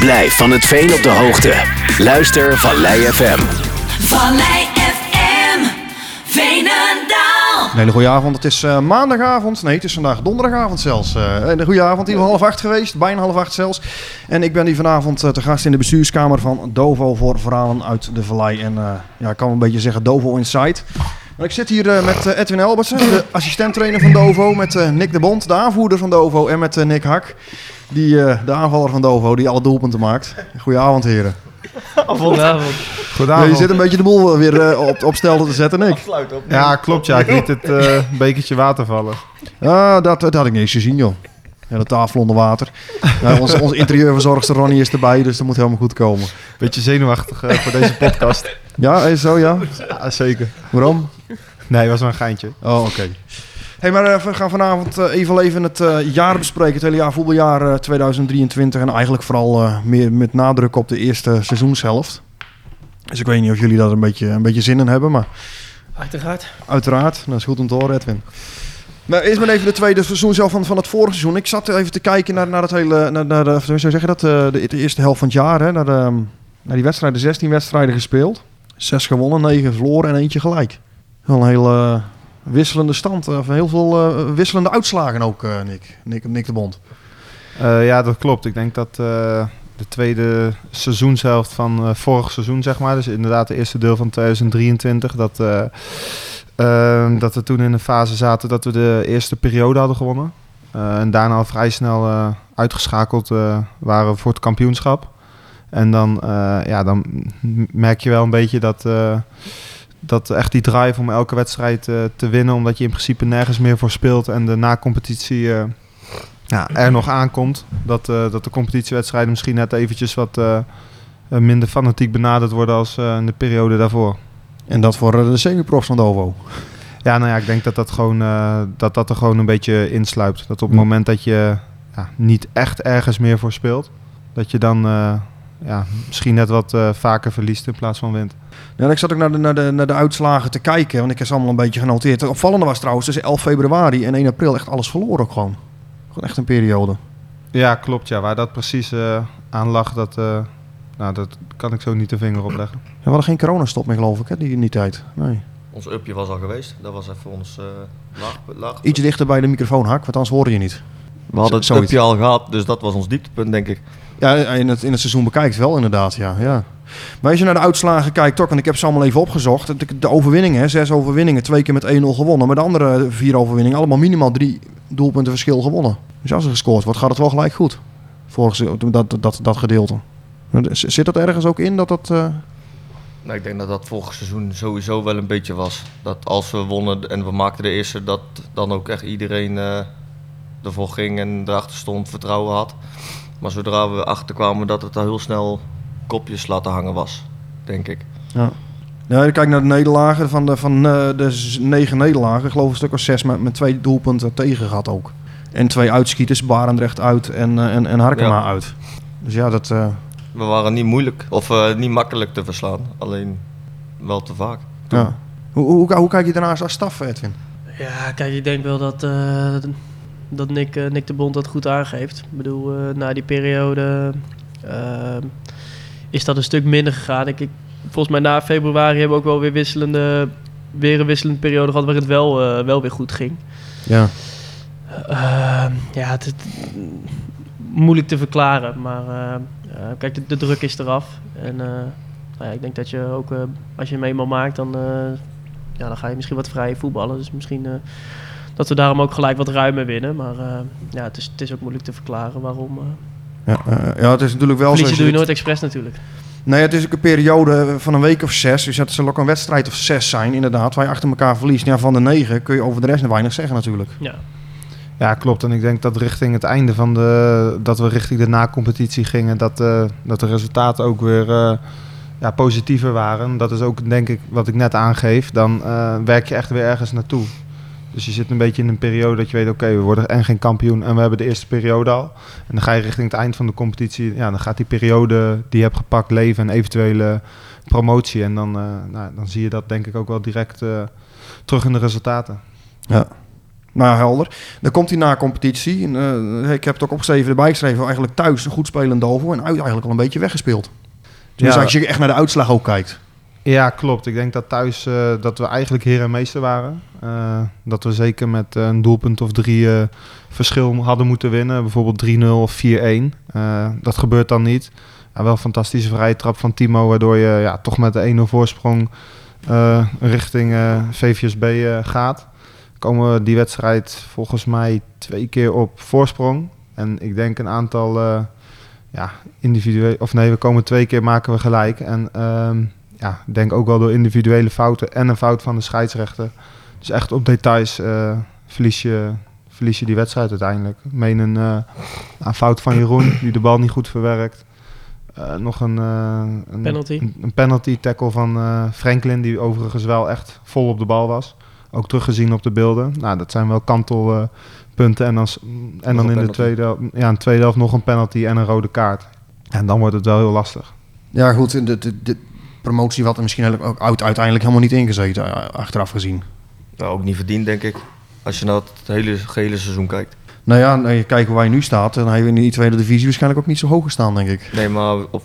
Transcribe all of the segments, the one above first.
Blijf van het veen op de hoogte. Luister Vallei FM. Vallei FM, Veenendaal. Een hele goede avond. Het is maandagavond. Nee, het is vandaag donderdagavond zelfs. Een goede avond. Hier om 7:30 geweest. Bijna 7:30 zelfs. En ik ben hier vanavond te gast in de bestuurskamer van Dovo voor verhalen uit de Vallei. En ik kan een beetje zeggen Dovo Inside. Ik zit hier met Edwin Elbertsen, de assistent-trainer van Dovo, met Nick de Bont, de aanvoerder van Dovo, en met Nick Hak, die, de aanvaller van Dovo, die alle doelpunten maakt. Goedenavond, heren. Goedenavond. Ja, je zit een beetje de boel weer op stelden te zetten, Nick. Afsluit op. Ja, klopt. Ja, ik liet het bekertje water vallen. Dat had ik niet eens gezien, joh. Ja, de tafel onder water. Onze interieurverzorgster Ronnie is erbij, dus dat moet helemaal goed komen. Beetje zenuwachtig voor deze podcast. Ja, zo ja? Ja, zeker. Waarom? Nee, was maar een geintje. Oh, oké. Okay. Hey, maar we gaan vanavond even het jaar bespreken. Het hele jaar voetbaljaar 2023. En eigenlijk vooral meer met nadruk op de eerste seizoenshelft. Dus ik weet niet of jullie daar een beetje zin in hebben, maar... Uiteraard. Dat is goed om te horen, Edwin. Maar eerst maar even de tweede seizoen zelf van het vorige seizoen. Ik zat even te kijken naar het hele... de eerste helft van het jaar. Hè, naar die wedstrijden. 16 wedstrijden gespeeld. 6 gewonnen, 9 verloren en eentje gelijk. Wel een hele wisselende stand. Heel veel wisselende uitslagen ook, Nick de Bont. Ja, dat klopt. Ik denk dat de tweede seizoenshelft van vorig seizoen, zeg maar, dus inderdaad de eerste deel van 2023, dat we toen in een fase zaten dat we de eerste periode hadden gewonnen. En daarna al vrij snel uitgeschakeld waren voor het kampioenschap. En dan merk je wel een beetje dat echt die drive om elke wedstrijd te winnen, omdat je in principe nergens meer voor speelt en de na-competitie er nog aankomt, dat de competitiewedstrijden misschien net eventjes wat minder fanatiek benaderd worden als in de periode daarvoor. En dat voor de semi-profs van Dovo? Ja, nou ja, ik denk dat er gewoon een beetje insluipt. Dat op het moment dat je niet echt ergens meer voor speelt, dat je dan... misschien net wat vaker verliest in plaats van wint. Ja, en ik zat ook naar de uitslagen te kijken, want ik heb ze allemaal een beetje genoteerd. Het opvallende was trouwens tussen 11 februari en 1 april echt alles verloren ook gewoon. Gewoon echt een periode. Ja, klopt. Ja. Waar dat precies aan lag, dat kan ik zo niet de vinger opleggen. Ja, we hadden geen coronastop meer, geloof ik, hè, die in die tijd. Nee. Ons upje was al geweest. Dat was even ons laag. Iets dichter bij de microfoon, Hak, want anders hoorde je niet. We hadden het upje al gehad, dus dat was ons dieptepunt, denk ik. Ja, in het seizoen bekijkt wel inderdaad, ja. Maar als je naar de uitslagen kijkt, toch, want ik heb ze allemaal even opgezocht. De overwinningen, 6 overwinningen, 2 keer met 1-0 gewonnen. Maar de andere 4 overwinningen, allemaal minimaal 3 doelpunten verschil gewonnen. Dus als er gescoord wordt, gaat het wel gelijk goed. Volgens dat gedeelte. Zit dat ergens ook in? Nou, ik denk dat vorig seizoen sowieso wel een beetje was. Dat als we wonnen en we maakten de eerste, dat dan ook echt iedereen ervoor ging en erachter stond, vertrouwen had. Maar zodra we achterkwamen dat het al heel snel kopjes laten hangen was, denk ik. Ja. Ja, kijk naar de nederlagen. Van de 9 nederlagen, geloof ik een stuk of 6 met 2 doelpunten tegen gehad ook. En 2 uitschieters, Barendrecht uit en Harkema uit. Dus ja, dat... We waren niet moeilijk of niet makkelijk te verslaan. Alleen wel te vaak. Ja. Hoe kijk je daarnaast als staf, Edwin? Ja, kijk, ik denk wel dat... dat Nick de Bont dat goed aangeeft. Ik bedoel, na die periode is dat een stuk minder gegaan. Volgens mij na februari hebben we ook wel weer een wisselende periode gehad waar het wel weer goed ging. Ja. Het is moeilijk te verklaren, maar kijk, de druk is eraf. En ik denk dat je ook, als je hem eenmaal maakt, dan ga je misschien wat vrij voetballen. Dus misschien... dat we daarom ook gelijk wat ruimer winnen. Maar het is ook moeilijk te verklaren waarom. Het is natuurlijk wel zo. Verliezen doe je nooit expres natuurlijk. Nee, het is ook een periode van een week of 6. Dus het zal ook een wedstrijd of 6 zijn, inderdaad. Waar je achter elkaar verliest. Ja, van de 9 kun je over de rest nog weinig zeggen natuurlijk. Ja. Ja, klopt. En ik denk dat richting het einde van dat we richting de na-competitie gingen. Dat de resultaten ook weer... positiever waren. Dat is ook, denk ik, wat ik net aangeef. Dan werk je echt weer ergens naartoe. Dus je zit een beetje in een periode dat je weet, oké, we worden en geen kampioen en we hebben de eerste periode al. En dan ga je richting het eind van de competitie. Ja, dan gaat die periode die je hebt gepakt leven en eventuele promotie. En dan zie je dat denk ik ook wel direct terug in de resultaten. Ja. Nou, helder. Dan komt hij na competitie. En, ik heb het ook opgeschreven, erbij geschreven. Eigenlijk thuis een goed spelende Dovo en uit eigenlijk al een beetje weggespeeld. Dus ja, als je echt naar de uitslag ook kijkt. Ja, klopt. Ik denk dat thuis dat we eigenlijk heer en meester waren. Dat we zeker met een doelpunt of drie verschil hadden moeten winnen. Bijvoorbeeld 3-0 of 4-1. Dat gebeurt dan niet. Ja, wel een fantastische vrije trap van Timo. Waardoor je toch met de 1-0 voorsprong richting VVSB gaat. Komen we die wedstrijd volgens mij 2 keer op voorsprong. En ik denk een aantal individuele... Of nee, we komen 2 keer, maken we gelijk. En ik denk ook wel door individuele fouten en een fout van de scheidsrechter. Dus echt op details verlies je die wedstrijd uiteindelijk. Ik meen een fout van Jeroen, die de bal niet goed verwerkt. Nog een penalty. Een penalty tackle van Franklin, die overigens wel echt vol op de bal was. Ook teruggezien op de beelden. Nou, dat zijn wel kantelpunten. En dan in de tweede helft nog een penalty en een rode kaart. En dan wordt het wel heel lastig. Ja, goed. De promotie had er misschien ook uiteindelijk helemaal niet ingezeten, achteraf gezien. Nou, ook niet verdiend, denk ik. Als je naar het hele seizoen kijkt. Nou ja, kijk hoe wij nu staat. Dan hebben we in die tweede divisie waarschijnlijk ook niet zo hoog gestaan, denk ik. Nee, maar op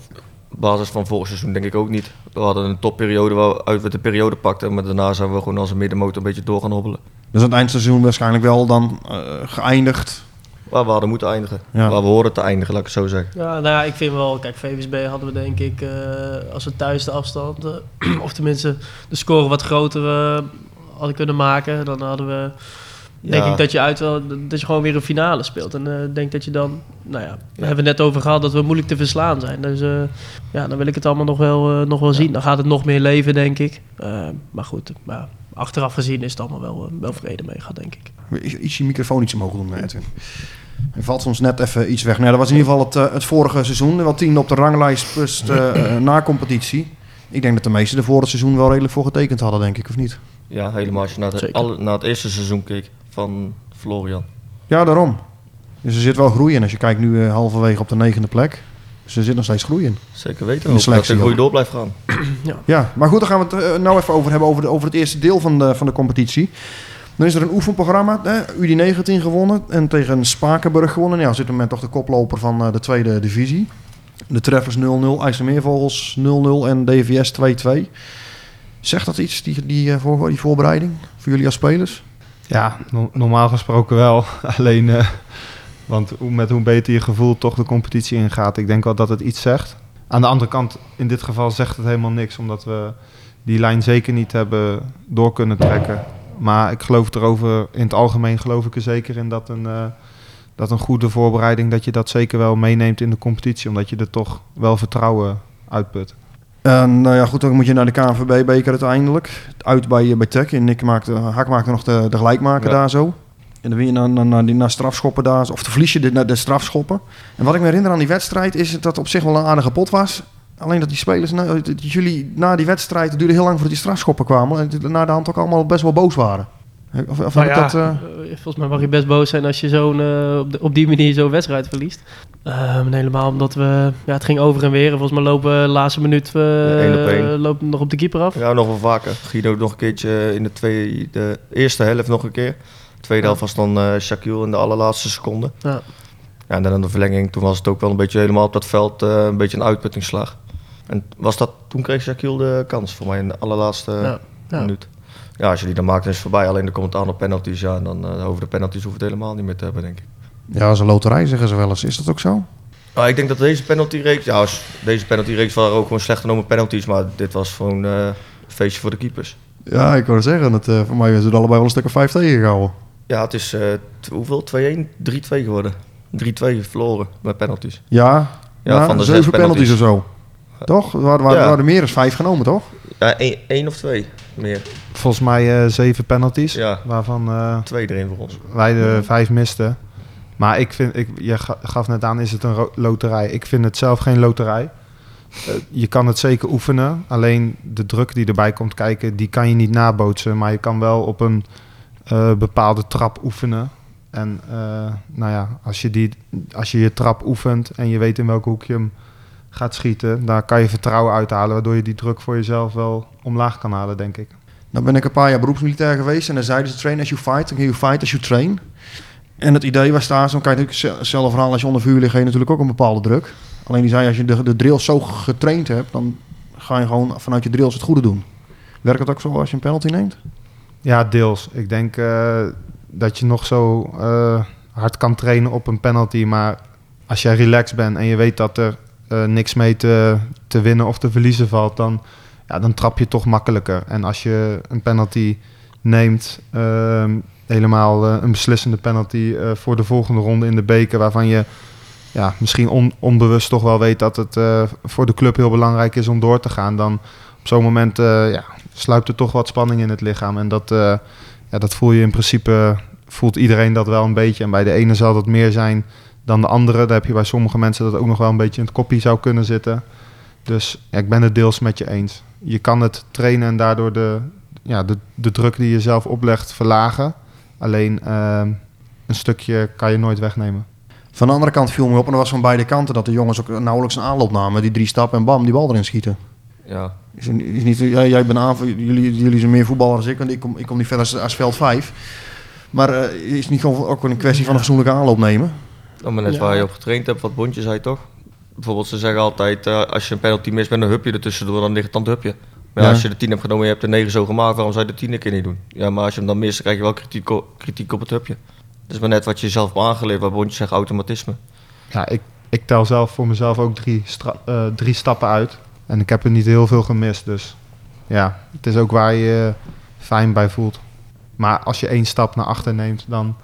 basis van vorig seizoen denk ik ook niet. We hadden een topperiode waaruit we de periode pakten, maar daarna zijn we gewoon als een middenmotor een beetje door gaan hobbelen. Dus aan het eindseizoen waarschijnlijk wel dan geëindigd? Waar we hadden moeten eindigen. Ja. Waar we horen te eindigen, laat ik het zo zeggen. Ja, nou ja, ik vind wel, kijk, VVSB hadden we denk ik, als we thuis de afstand, of tenminste de score wat groter hadden kunnen maken, dan hadden we... Ja. Denk ik dat je dat je gewoon weer een finale speelt. En denk dat je dan, we hebben het net over gehad dat we moeilijk te verslaan zijn. Dus dan wil ik het allemaal nog wel zien. Dan gaat het nog meer leven, denk ik. Maar goed, achteraf gezien is het allemaal wel vrede mee gehad, denk ik. Iets je microfoon iets omhoog doen, Edwin. Er valt soms net even iets weg. Nou, dat was in ieder geval het vorige seizoen. Wel 10e op de ranglijst plus na competitie. Ik denk dat de meesten er voor het seizoen wel redelijk voor getekend hadden, denk ik, of niet? Ja, helemaal. Als je naar het eerste seizoen keek van Florian. Ja, daarom. Dus er zit wel groei in. Als je kijkt nu halverwege op de 9e plek. Dus er zit nog steeds groei in. Zeker weten we. Dat de groei door blijft gaan. Ja, maar goed, dan gaan we het nou even over hebben over het eerste deel van de competitie. Dan is er een oefenprogramma. UD19 gewonnen en tegen Spakenburg gewonnen. Ja, zit op men toch de koploper van de tweede divisie. De treffers 0-0, IJsselmeervogels 0-0 en DVS 2-2. Zegt dat iets, die voorbereiding voor jullie als spelers? Ja, normaal gesproken wel. Alleen, want met hoe beter je gevoel toch de competitie ingaat. Ik denk wel dat het iets zegt. Aan de andere kant, in dit geval zegt het helemaal niks. Omdat we die lijn zeker niet hebben door kunnen trekken. Maar ik geloof in het algemeen geloof ik er zeker in dat een goede voorbereiding, dat je dat zeker wel meeneemt in de competitie. Omdat je er toch wel vertrouwen uitput. Nou ja, goed, dan moet je naar de KNVB-beker uiteindelijk. Uit bij Tech. En Nick Hak maakte nog de gelijkmaker daar zo. En dan win je naar strafschoppen daar. Of verlies je de strafschoppen. En wat ik me herinner aan die wedstrijd is dat het op zich wel een aardige pot was. Alleen dat die spelers, jullie na die wedstrijd, het duurde heel lang voordat die strafschoppen kwamen. En na de hand ook allemaal best wel boos waren. Volgens mij mag je best boos zijn als je op die manier zo'n wedstrijd verliest. Helemaal omdat we... Ja, het ging over en weer. En volgens mij lopen de laatste minuut lopen nog op de keeper af. Ja, nog wel vaker. Guido nog een keertje in de eerste helft nog een keer. De tweede helft was dan Shaquille in de allerlaatste seconde. Ja. Ja, en dan in de verlenging. Toen was het ook wel een beetje helemaal op dat veld een beetje een uitputtingsslag. En toen kreeg Shaquille de kans voor mij in de allerlaatste minuut. Ja, als je die dan maakt, dan is het voorbij. Alleen dan komt het aan op penalties. Ja, en dan over de penalties hoeft het helemaal niet meer te hebben, denk ik. Ja, dat is een loterij, zeggen ze wel eens. Is dat ook zo? Nou, ik denk dat deze penaltyreeks waren ook gewoon slecht genomen penalties. Maar dit was gewoon een feestje voor de keepers. Ja, ik wou zeggen. Voor mij is het allebei wel een stuk of 5 tegengehouden. Ja, het is 2-1? 3-2 geworden. 3-2 verloren met penalties. Ja, van de 7 penalties of zo. Toch? Er waren meer dan 5 genomen, toch? Ja, 1 of 2 meer. Volgens mij 7 penalties. Ja. Waarvan 2 erin voor ons. Wij de 5 misten. Maar je gaf net aan, is het een loterij? Ik vind het zelf geen loterij. Je kan het zeker oefenen. Alleen de druk die erbij komt kijken, die kan je niet nabootsen. Maar je kan wel op een bepaalde trap oefenen. En als je je trap oefent en je weet in welke hoek je hem gaat schieten, daar kan je vertrouwen uithalen, waardoor je die druk voor jezelf wel omlaag kan halen, denk ik. Dan ben ik een paar jaar beroepsmilitair geweest en dan zeiden ze train as you fight, dan kun je fight as you train. En het idee was daar, dan kan je natuurlijk hetzelfde verhaal als je onder vuur ligt, je natuurlijk ook een bepaalde druk. Alleen die zei, als je de drills zo getraind hebt, dan ga je gewoon vanuit je drills het goede doen. Werkt het ook zo als je een penalty neemt? Ja, deels. Ik denk dat je nog zo hard kan trainen op een penalty, maar als jij relaxed bent en je weet dat er niks mee te winnen of te verliezen valt, dan trap je toch makkelijker. En als je een penalty neemt, helemaal een beslissende penalty voor de volgende ronde in de beker, waarvan je misschien onbewust toch wel weet dat het voor de club heel belangrijk is om door te gaan, dan op zo'n moment sluipt er toch wat spanning in het lichaam. En dat voel je in principe, voelt iedereen dat wel een beetje. En bij de ene zal dat meer zijn dan de andere. Daar heb je bij sommige mensen dat ook nog wel een beetje in het koppie zou kunnen zitten. Dus ik ben het deels met je eens. Je kan het trainen en daardoor de druk die je zelf oplegt verlagen. Alleen een stukje kan je nooit wegnemen. Van de andere kant viel me op, en dat was van beide kanten, dat de jongens ook nauwelijks een aanloop namen. Die 3 stappen en bam, die bal erin schieten. Ja. Is niet, jij bent aan, jullie zijn meer voetballer dan ik, want ik kom niet verder als veld 5. Maar is niet gewoon ook een kwestie van een fatsoenlijke aanloop nemen? Nou, maar net waar je op getraind hebt, wat Bontje zei toch? Bijvoorbeeld, ze zeggen altijd, als je een penalty mist met een hupje ertussendoor, dan ligt het aan het hupje. Maar als je de 10 hebt genomen en je hebt de 9 zo gemaakt, waarom zou je de 10 een keer niet doen? Ja, maar als je hem dan mist, dan krijg je wel kritiek op het hupje. Dat is maar net wat je zelf hebt aangeleerd, waar Bontje zegt, automatisme. Ja, ik tel zelf voor mezelf ook 3 stappen uit. En ik heb er niet heel veel gemist, dus ja, het is ook waar je fijn bij voelt. Maar als je 1 stap naar achter neemt, dan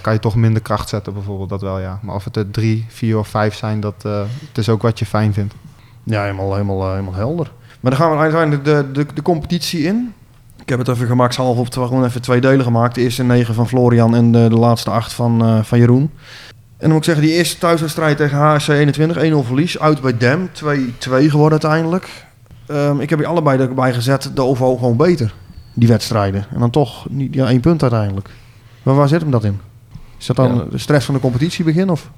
kan je toch minder kracht zetten bijvoorbeeld, dat wel ja. Maar of het er 3, 4 of 5 zijn, dat het is ook wat je fijn vindt. Ja, helemaal helder. Maar dan gaan we uiteindelijk de competitie in. Ik heb het even gemakshalve op gewoon even 2 delen gemaakt. De eerste 9 van Florian en de laatste 8 van Jeroen. En dan moet ik zeggen, die eerste thuiswedstrijd tegen HC21, 1-0 verlies. Uit bij Dem, 2-2 geworden uiteindelijk. Ik heb hier allebei erbij gezet, de OVO gewoon beter, die wedstrijden. En dan toch 1 punt uiteindelijk. Maar waar zit hem dat in? Is dat dan de stress van de competitie begin? Of?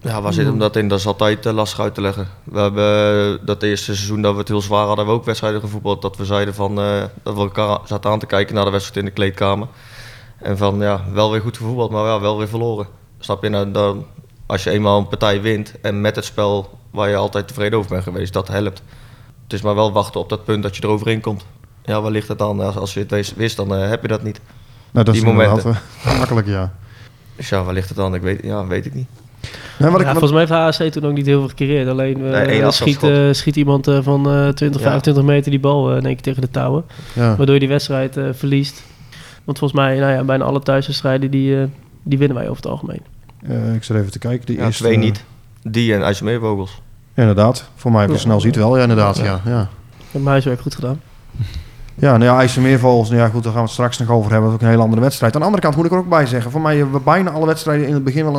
Ja, waar zit hem dat in? Dat is altijd lastig uit te leggen. We hebben dat eerste seizoen dat we het heel zwaar hadden, we ook wedstrijden gevoetbald. Dat we zeiden van, dat we elkaar zaten aan te kijken naar de wedstrijd in de kleedkamer. En van, ja, wel weer goed gevoetbald, maar ja, wel weer verloren. Snap je, nou, dan, als je eenmaal een partij wint en met het spel waar je altijd tevreden over bent geweest, dat helpt. Het is maar wel wachten op dat punt dat je eroverheen komt. Ja, waar ligt het dan? Als je het wist, dan heb je dat niet. Nou, dat die is momenten. Makkelijk, ja. Dus ja, waar ligt het dan? Ik weet ik niet. Nee, volgens mij heeft HAC toen ook niet heel veel gecreëerd. Alleen schiet iemand van 20, 25 meter die bal in één keer tegen de touwen. Ja. Waardoor je die wedstrijd verliest. Want volgens mij, bijna alle thuiswedstrijden die winnen wij over het algemeen. Ik zit even te kijken. Die eerste, 2 niet. Die en IJsselmeervogels. Ja, inderdaad. Voor mij, als je snel ziet wel. Ja, inderdaad. Ja. Ik heb mijn huiswerk goed gedaan. Ja, IJsselmeervogels. Nou ja, goed, daar gaan we het straks nog over hebben. Dat is ook een hele andere wedstrijd. Aan de andere kant moet ik er ook bij zeggen. Voor mij hebben we bijna alle wedstrijden in het begin wel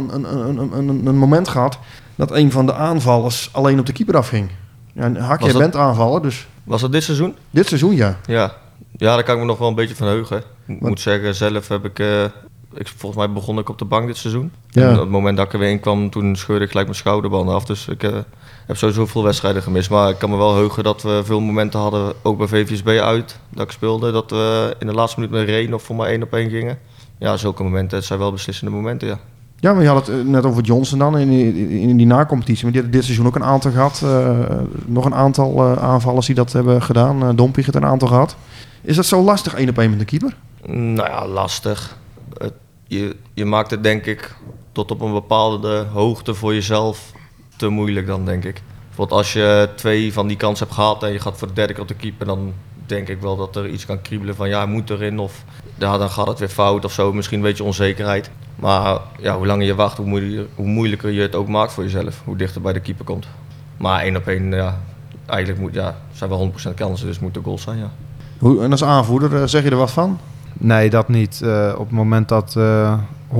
een moment gehad dat een van de aanvallers alleen op de keeper afging. Ja, Hak, jij bent aanvaller, dus... Was dat dit seizoen? Dit seizoen, ja. Ja, daar kan ik me nog wel een beetje van heugen. Ik moet zeggen, zelf heb ik... volgens mij begon ik op de bank dit seizoen. Ja. En op het moment dat ik er weer in kwam, toen scheurde ik gelijk mijn schouderbanden af. Dus ik heb sowieso veel wedstrijden gemist. Maar ik kan me wel heugen dat we veel momenten hadden, ook bij VVSB uit, dat ik speelde. Dat we in de laatste minuut met Reen of voor mij 1-op-1 gingen. Ja, zulke momenten. Het zijn wel beslissende momenten, ja. Ja, maar je had het net over Johnson dan in die nacompetitie. Maar die had dit seizoen ook een aantal gehad. Nog een aantal aanvallers die dat hebben gedaan. Dompie heeft een aantal gehad. Is dat zo lastig, 1-op-1 met de keeper? Nou ja, lastig. Je maakt het denk ik tot op een bepaalde hoogte voor jezelf te moeilijk dan, denk ik. Bijvoorbeeld als je 2 van die kansen hebt gehad en je gaat voor de 3e keer op de keeper, dan denk ik wel dat er iets kan kriebelen van ja, hij moet erin of ja, dan gaat het weer fout of zo. Misschien een beetje onzekerheid. Maar ja, hoe langer je wacht, hoe moeilijker je het ook maakt voor jezelf. Hoe dichter bij de keeper komt. Maar 1-op-1, ja, eigenlijk zijn wel 100% kansen, dus moet de goal zijn, ja. En als aanvoerder, zeg je er wat van? Nee, dat niet. Op het moment dat 100%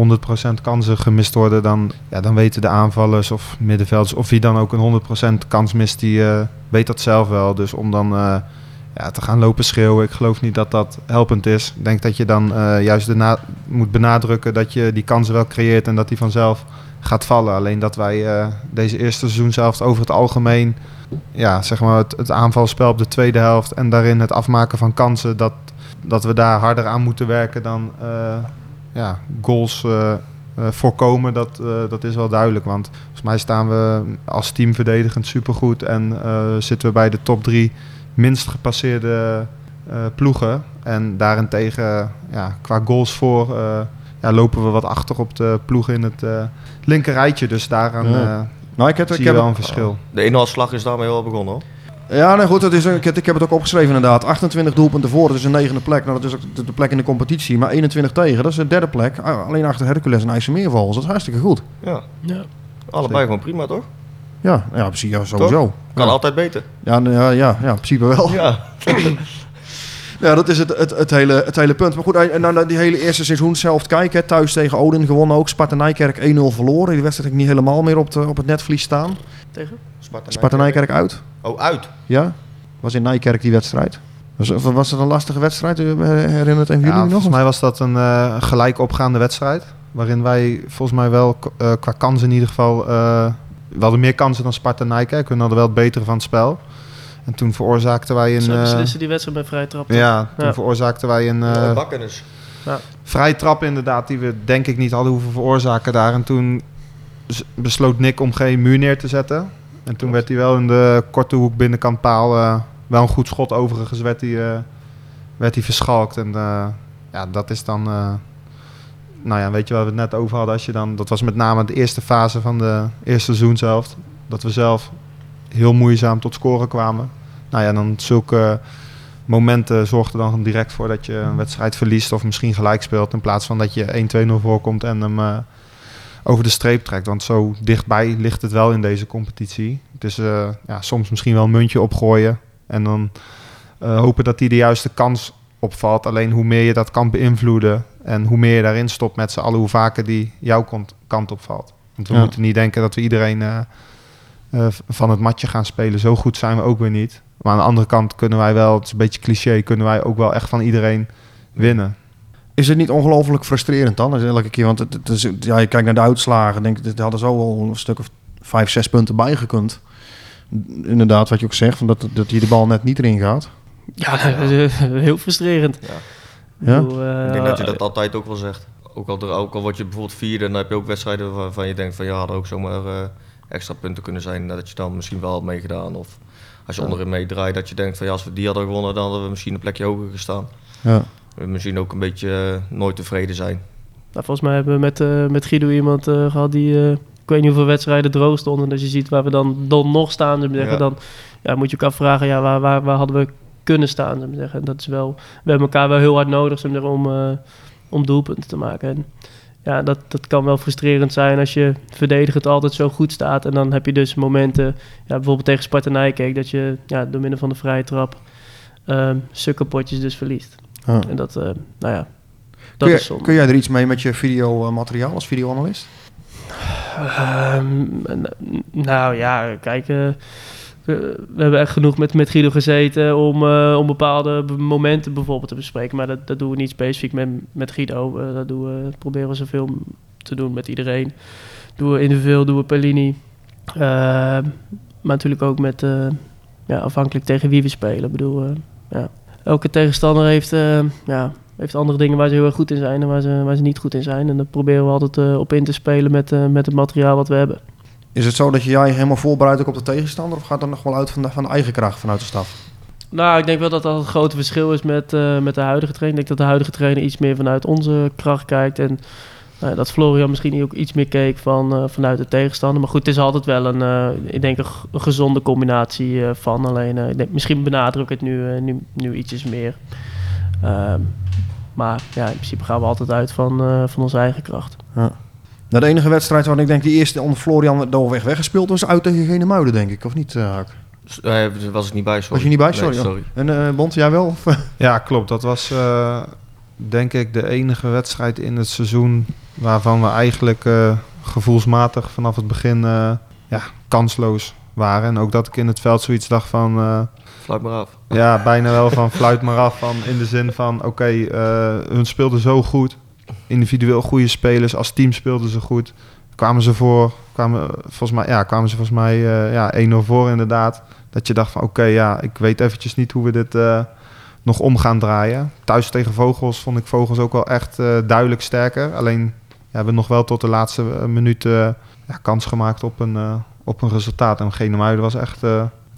kansen gemist worden, dan weten de aanvallers of middenvelders of wie dan ook een 100% kans mist, die weet dat zelf wel. Dus om dan te gaan lopen schreeuwen, ik geloof niet dat dat helpend is. Ik denk dat je dan juist moet benadrukken dat je die kansen wel creëert en dat die vanzelf gaat vallen. Alleen dat wij deze eerste seizoenshelft over het algemeen, ja, zeg maar het aanvalspel op de tweede helft en daarin het afmaken van kansen, dat we daar harder aan moeten werken dan goals voorkomen, dat is wel duidelijk. Want volgens mij staan we als team verdedigend supergoed en zitten we bij de top 3 minst gepasseerde ploegen. En daarentegen, qua goals voor, lopen we wat achter op de ploegen in het linker rijtje. Dus daaraan ik heb wel een verschil. De inhaalslag is daarmee wel begonnen, hoor. Ja, nee, goed, ik heb het ook opgeschreven inderdaad. 28 doelpunten voor, dat is een 9e plek. Nou, dat is ook de plek in de competitie. Maar 21 tegen, dat is de 3e plek. Alleen achter Hercules en IJsselmeervogels. Dat is hartstikke goed. Ja. Allebei gewoon prima, toch? Ja, in principe, ja, sowieso. Toch? Kan altijd beter. Ja, in principe wel. Ja. Ja, dat is het hele punt. Maar goed, en dan die hele eerste seizoen zelf kijken. Thuis tegen Odin gewonnen ook. Sparta-Nijkerk 1-0 verloren. Die wedstrijd ik niet helemaal meer op het netvlies staan. Tegen? Sparta-Nijkerk uit. Oh, uit? Ja. Was in Nijkerk die wedstrijd. Was dat een lastige wedstrijd? Herinnert even jullie nog? Volgens mij was dat een gelijk opgaande wedstrijd. Waarin wij volgens mij wel qua kansen in ieder geval... we hadden meer kansen dan Sparta-Nijkerk. We hadden wel het betere van het spel. En toen veroorzaakten wij een... Ze beslissen die wedstrijd bij vrije trap. Ja, toen veroorzaakten wij een... bakken dus. Ja. Vrije trap inderdaad, die we denk ik niet hadden hoeven veroorzaken daar. En toen besloot Nick om geen muur neer te zetten. En toen werd hij wel in de korte hoek binnenkant paal... wel een goed schot overigens, werd hij verschalkt. En dat is dan... weet je waar we het net over hadden. Als je dan, dat was met name de eerste fase van de eerste seizoenshelft. Dat we zelf heel moeizaam tot scoren kwamen. Nou ja, dan zulke momenten zorgden dan direct voor dat je een wedstrijd verliest of misschien gelijk speelt. In plaats van dat je 1-2-0 voorkomt en hem over de streep trekt. Want zo dichtbij ligt het wel in deze competitie. Het is soms misschien wel een muntje opgooien. En dan hopen dat die de juiste kans opvalt. Alleen hoe meer je dat kan beïnvloeden en hoe meer je daarin stopt met z'n allen, hoe vaker die jouw kant opvalt. Want we moeten niet denken dat we iedereen... van het matje gaan spelen. Zo goed zijn we ook weer niet. Maar aan de andere kant kunnen wij wel, het is een beetje cliché, kunnen wij ook wel echt van iedereen winnen. Is het niet ongelooflijk frustrerend dan? Elke keer, want je kijkt naar de uitslagen. Denk, dit hadden zo al een stuk of 5-6 punten bijgekund. Inderdaad, wat je ook zegt, van dat hier de bal net niet erin gaat. Ja, heel frustrerend. Ja? Ik denk dat je dat altijd ook wel zegt. Ook al word je bijvoorbeeld 4e, dan heb je ook wedstrijden waarvan je denkt van ja, dat ook zomaar... extra punten kunnen zijn dat je dan misschien wel had meegedaan. Of als je onderin meedraait, dat je denkt van ja, als we die hadden gewonnen, dan hadden we misschien een plekje hoger gestaan. Ja. We misschien ook een beetje nooit tevreden zijn. Nou, volgens mij hebben we met Guido iemand gehad die, ik weet niet hoeveel wedstrijden droog stonden. En als je ziet waar we dan nog staan, dan moet je ook afvragen, waar hadden we kunnen staan? En dat is wel, we hebben elkaar wel heel hard nodig om doelpunten te maken. En, ja, dat kan wel frustrerend zijn als je verdedigend altijd zo goed staat. En dan heb je dus momenten, bijvoorbeeld tegen Sparta-Nijkerk, dat je door middel van de vrije trap sukkerpotjes dus verliest. Ah. En dat, dat is zonde. Kun jij er iets mee met je videomateriaal als videoanalist? Kijk... we hebben echt genoeg met Guido gezeten om bepaalde momenten bijvoorbeeld te bespreken. Maar dat doen we niet specifiek met Guido. Dat doen we, proberen we zoveel te doen met iedereen. Doen we individueel, doen we per linie. Maar natuurlijk ook met afhankelijk tegen wie we spelen. Ik bedoel, elke tegenstander heeft andere dingen waar ze heel erg goed in zijn en waar ze niet goed in zijn. En daar proberen we altijd op in te spelen met het materiaal wat we hebben. Is het zo dat jij helemaal voorbereidt ook op de tegenstander of gaat dat nog wel uit van de eigen kracht vanuit de staf? Nou, ik denk wel dat dat een groot verschil is met de huidige trainer. Ik denk dat de huidige trainer iets meer vanuit onze kracht kijkt en dat Florian misschien ook iets meer keek vanuit de tegenstander. Maar goed, het is altijd wel een gezonde combinatie van. Alleen, ik denk, misschien benadruk ik het nu ietsjes meer. In principe gaan we altijd uit van onze eigen kracht. Ja. Nou, de enige wedstrijd waar ik denk die eerste onder Florian doorweg weggespeeld was uit tegen Genemuiden, denk ik, of niet, Hak? Nee, was ik niet bij, sorry. Was je niet bij? Sorry. Nee, sorry. En Bont, jij wel? Ja, klopt. Dat was denk ik de enige wedstrijd in het seizoen waarvan we eigenlijk gevoelsmatig vanaf het begin kansloos waren. En ook dat ik in het veld zoiets dacht van... fluit maar af. Ja, bijna wel van fluit maar af. Van, in de zin van, oké, hun speelden zo goed. Individueel goede spelers, als team speelden ze goed. kwamen ze volgens mij 1-0 voor inderdaad. Dat je dacht van oké, ik weet eventjes niet hoe we dit nog om gaan draaien. Thuis tegen Vogels vond ik Vogels ook wel echt duidelijk sterker. Alleen hebben we nog wel tot de laatste minuut kans gemaakt op een resultaat. En Genemuiden was echt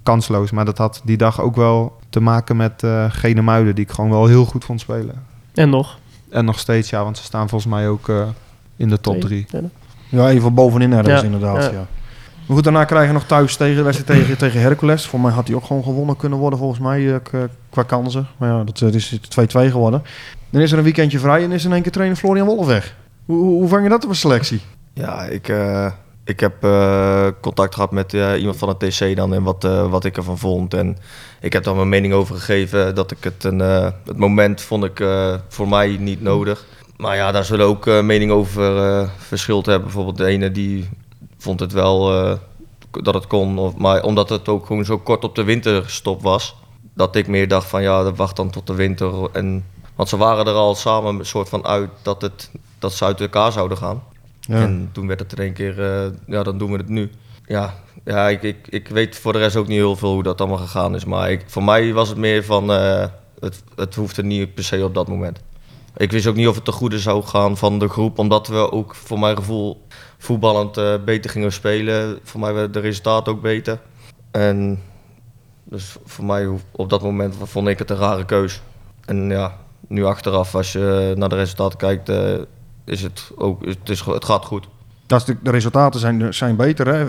kansloos. Maar dat had die dag ook wel te maken met Genemuiden, die ik gewoon wel heel goed vond spelen. En nog steeds, ja, want ze staan volgens mij ook in de top 3. Ja, even bovenin ergens inderdaad. Ja. Maar goed, daarna krijgen we nog thuis tegen Hercules. Voor mij had hij ook gewoon gewonnen kunnen worden volgens mij qua kansen. Maar ja, dat is 2-2 geworden. Dan is er een weekendje vrij en is in één keer trainer Florian Wolff weg. Hoe vang je dat op een selectie? Ja, ik heb contact gehad met iemand van het TC dan en wat ik ervan vond. En ik heb daar mijn mening over gegeven. Dat ik het moment vond ik voor mij niet nodig. Maar ja, daar zullen ook meningen over verschil hebben. Bijvoorbeeld de ene die vond het wel dat het kon. Maar omdat het ook gewoon zo kort op de winterstop was. Dat ik meer dacht van ja, wacht dan tot de winter. En, want ze waren er al samen een soort van uit dat ze uit elkaar zouden gaan. Ja. En toen werd het er een keer, dan doen we het nu. Ja ik weet voor de rest ook niet heel veel hoe dat allemaal gegaan is. Maar voor mij was het meer van, het hoeft er niet per se op dat moment. Ik wist ook niet of het ten goede zou gaan van de groep. Omdat we ook voor mijn gevoel voetballend beter gingen spelen. Voor mij werden de resultaten ook beter. En dus voor mij op dat moment vond ik het een rare keus. En ja, nu achteraf als je naar de resultaten kijkt... is het ook, het gaat goed. Dat de resultaten zijn beter, hè?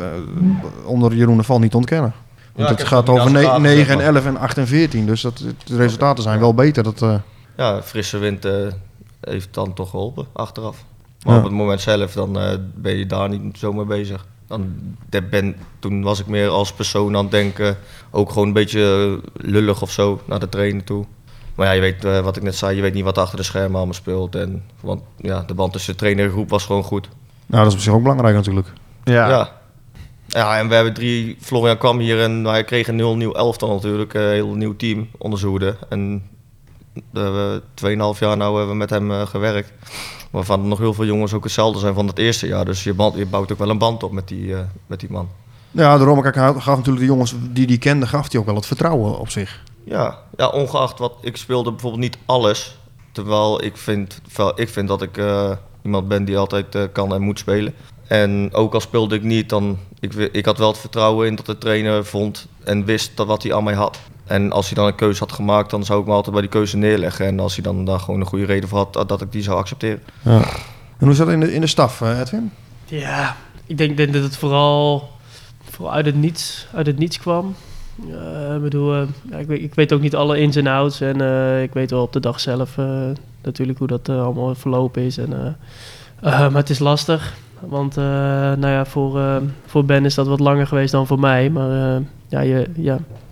Onder Jeroen de Val niet ontkennen. Want het gaat over 9 en 11 en 8 en 14. Dus de resultaten zijn wel beter. Ja, frisse wind heeft dan toch geholpen, achteraf. Maar op het moment zelf, dan ben je daar niet zo mee bezig. Toen was ik meer als persoon aan het denken. Ook gewoon een beetje lullig of zo, naar de trainer toe. Maar ja, je weet wat ik net zei, je weet niet wat achter de schermen allemaal speelt. Want de band tussen de trainer en groep was gewoon goed. Nou, dat is op zich ook belangrijk natuurlijk. Ja, en we hebben Florian kwam hier en hij kreeg een nieuw elftal natuurlijk. Een heel nieuw team onder zijn hoede. En daar hebben we 2,5 jaar nou hebben we met hem gewerkt. Waarvan nog heel veel jongens ook hetzelfde zijn van het eerste jaar. Dus je bouwt ook wel een band op met die man. Ja, daarom gaf natuurlijk de jongens die hij kende, gaf hij ook wel het vertrouwen op zich. Ja, ongeacht wat ik speelde, bijvoorbeeld niet alles. Terwijl ik vind dat ik iemand ben die altijd kan en moet spelen. En ook al speelde ik niet, dan ik had wel het vertrouwen in dat de trainer vond en wist dat wat hij aan mij had. En als hij dan een keuze had gemaakt, dan zou ik me altijd bij die keuze neerleggen. En als hij dan daar gewoon een goede reden voor had, dat ik die zou accepteren. Ja. En hoe zat het in de staf, Edwin? Ja, ik denk dat het vooral uit het niets kwam. Ik weet ook niet alle ins en outs en ik weet wel op de dag zelf natuurlijk hoe dat allemaal verlopen is. Maar het is lastig, want voor Ben is dat wat langer geweest dan voor mij. Maar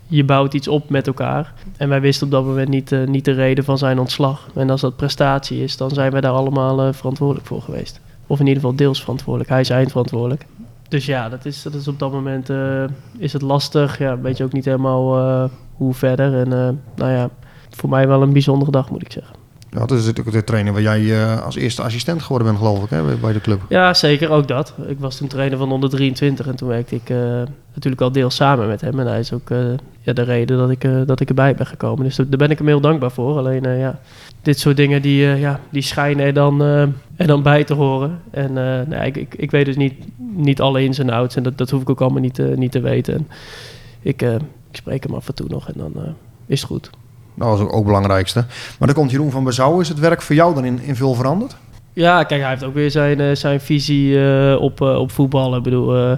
je bouwt iets op met elkaar. En wij wisten op dat moment niet de reden van zijn ontslag. En als dat prestatie is, dan zijn wij daar allemaal verantwoordelijk voor geweest. Of in ieder geval deels verantwoordelijk. Hij is eindverantwoordelijk. Dus ja, dat is op dat moment is het lastig. Ja, weet je ook niet helemaal hoe verder. En voor mij wel een bijzondere dag, moet ik zeggen. Ja, dat is natuurlijk de trainer waar jij als eerste assistent geworden bent, geloof ik, hè, bij de club. Ja, zeker, ook dat. Ik was toen trainer van onder 23 en toen werkte ik natuurlijk al deels samen met hem. En hij is ook de reden dat ik erbij ben gekomen. Dus daar ben ik hem heel dankbaar voor. Alleen dit soort dingen die schijnen er dan bij te horen. En ik weet dus niet alle ins en outs en dat hoef ik ook allemaal niet te weten. En ik spreek hem af en toe nog en dan is het goed. Dat was ook het belangrijkste. Maar dan komt Jeroen van Bezouwen. Is het werk voor jou dan in veel veranderd? Ja, kijk, hij heeft ook weer zijn visie op voetballen. Ik bedoel,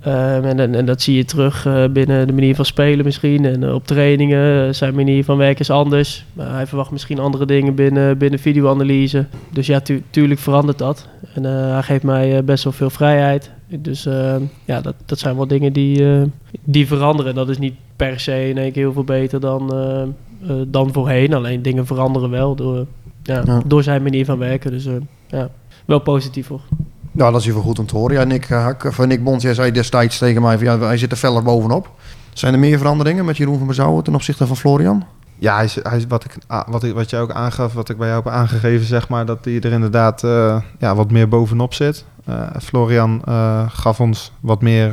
en dat zie je terug binnen de manier van spelen misschien. En op trainingen. Zijn manier van werken is anders. Maar hij verwacht misschien andere dingen binnen videoanalyse. Dus ja, tuurlijk verandert dat. En hij geeft mij best wel veel vrijheid. Dus dat zijn wel dingen die veranderen. Dat is niet per se in één keer heel veel beter dan voorheen. Alleen dingen veranderen wel door zijn manier van werken. Dus wel positief hoor. Ja, dat is even goed om te horen. Ja, Nick Hak van Nick Bont, jij zei destijds tegen mij van ja, hij zit er feller bovenop. Zijn er meer veranderingen met Jeroen van Bezouwen ten opzichte van Florian? Ja, hij is wat jij ook aangaf, wat ik bij jou heb aangegeven, zeg maar, dat hij er inderdaad wat meer bovenop zit. Florian gaf ons wat meer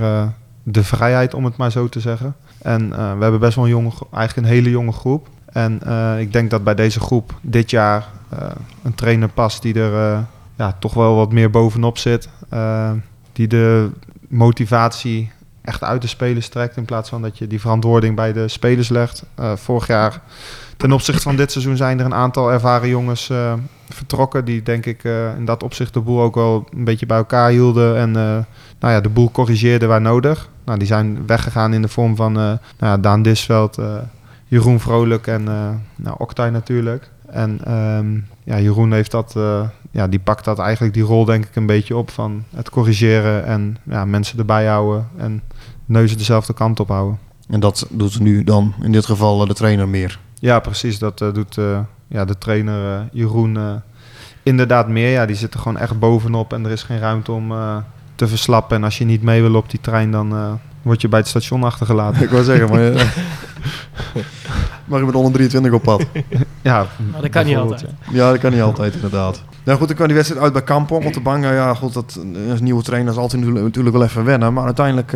de vrijheid, om het maar zo te zeggen. En we hebben best wel een hele jonge groep. En ik denk dat bij deze groep dit jaar een trainer past die er toch wel wat meer bovenop zit. Die de motivatie echt uit de spelers trekt, in plaats van dat je die verantwoording bij de spelers legt. Vorig jaar, ten opzichte van dit seizoen, zijn er een aantal ervaren jongens vertrokken, die denk ik in dat opzicht de boel ook wel een beetje bij elkaar hielden en de boel corrigeerden waar nodig. Nou, die zijn weggegaan in de vorm van Daan Disveld, Jeroen Vrolijk en Oktay natuurlijk. En Jeroen heeft dat, die pakt dat eigenlijk, die rol denk ik een beetje op van het corrigeren en mensen erbij houden en neuzen dezelfde kant op houden. En dat doet nu dan in dit geval de trainer meer? Ja, precies. Dat doet de trainer Jeroen inderdaad meer. Ja, die zit er gewoon echt bovenop en er is geen ruimte om te verslappen. En als je niet mee wil op die trein, dan word je bij het station achtergelaten. Ik wil zeggen, maar... Maar ik ben onder 23 op pad. Ja, maar dat kan niet altijd. Ja, dat kan niet altijd, inderdaad. Nou goed, dan kwam die wedstrijd uit bij Kampong op de bank. Ja, goed, dat als nieuwe trainer is altijd natuurlijk wel even wennen. Maar uiteindelijk,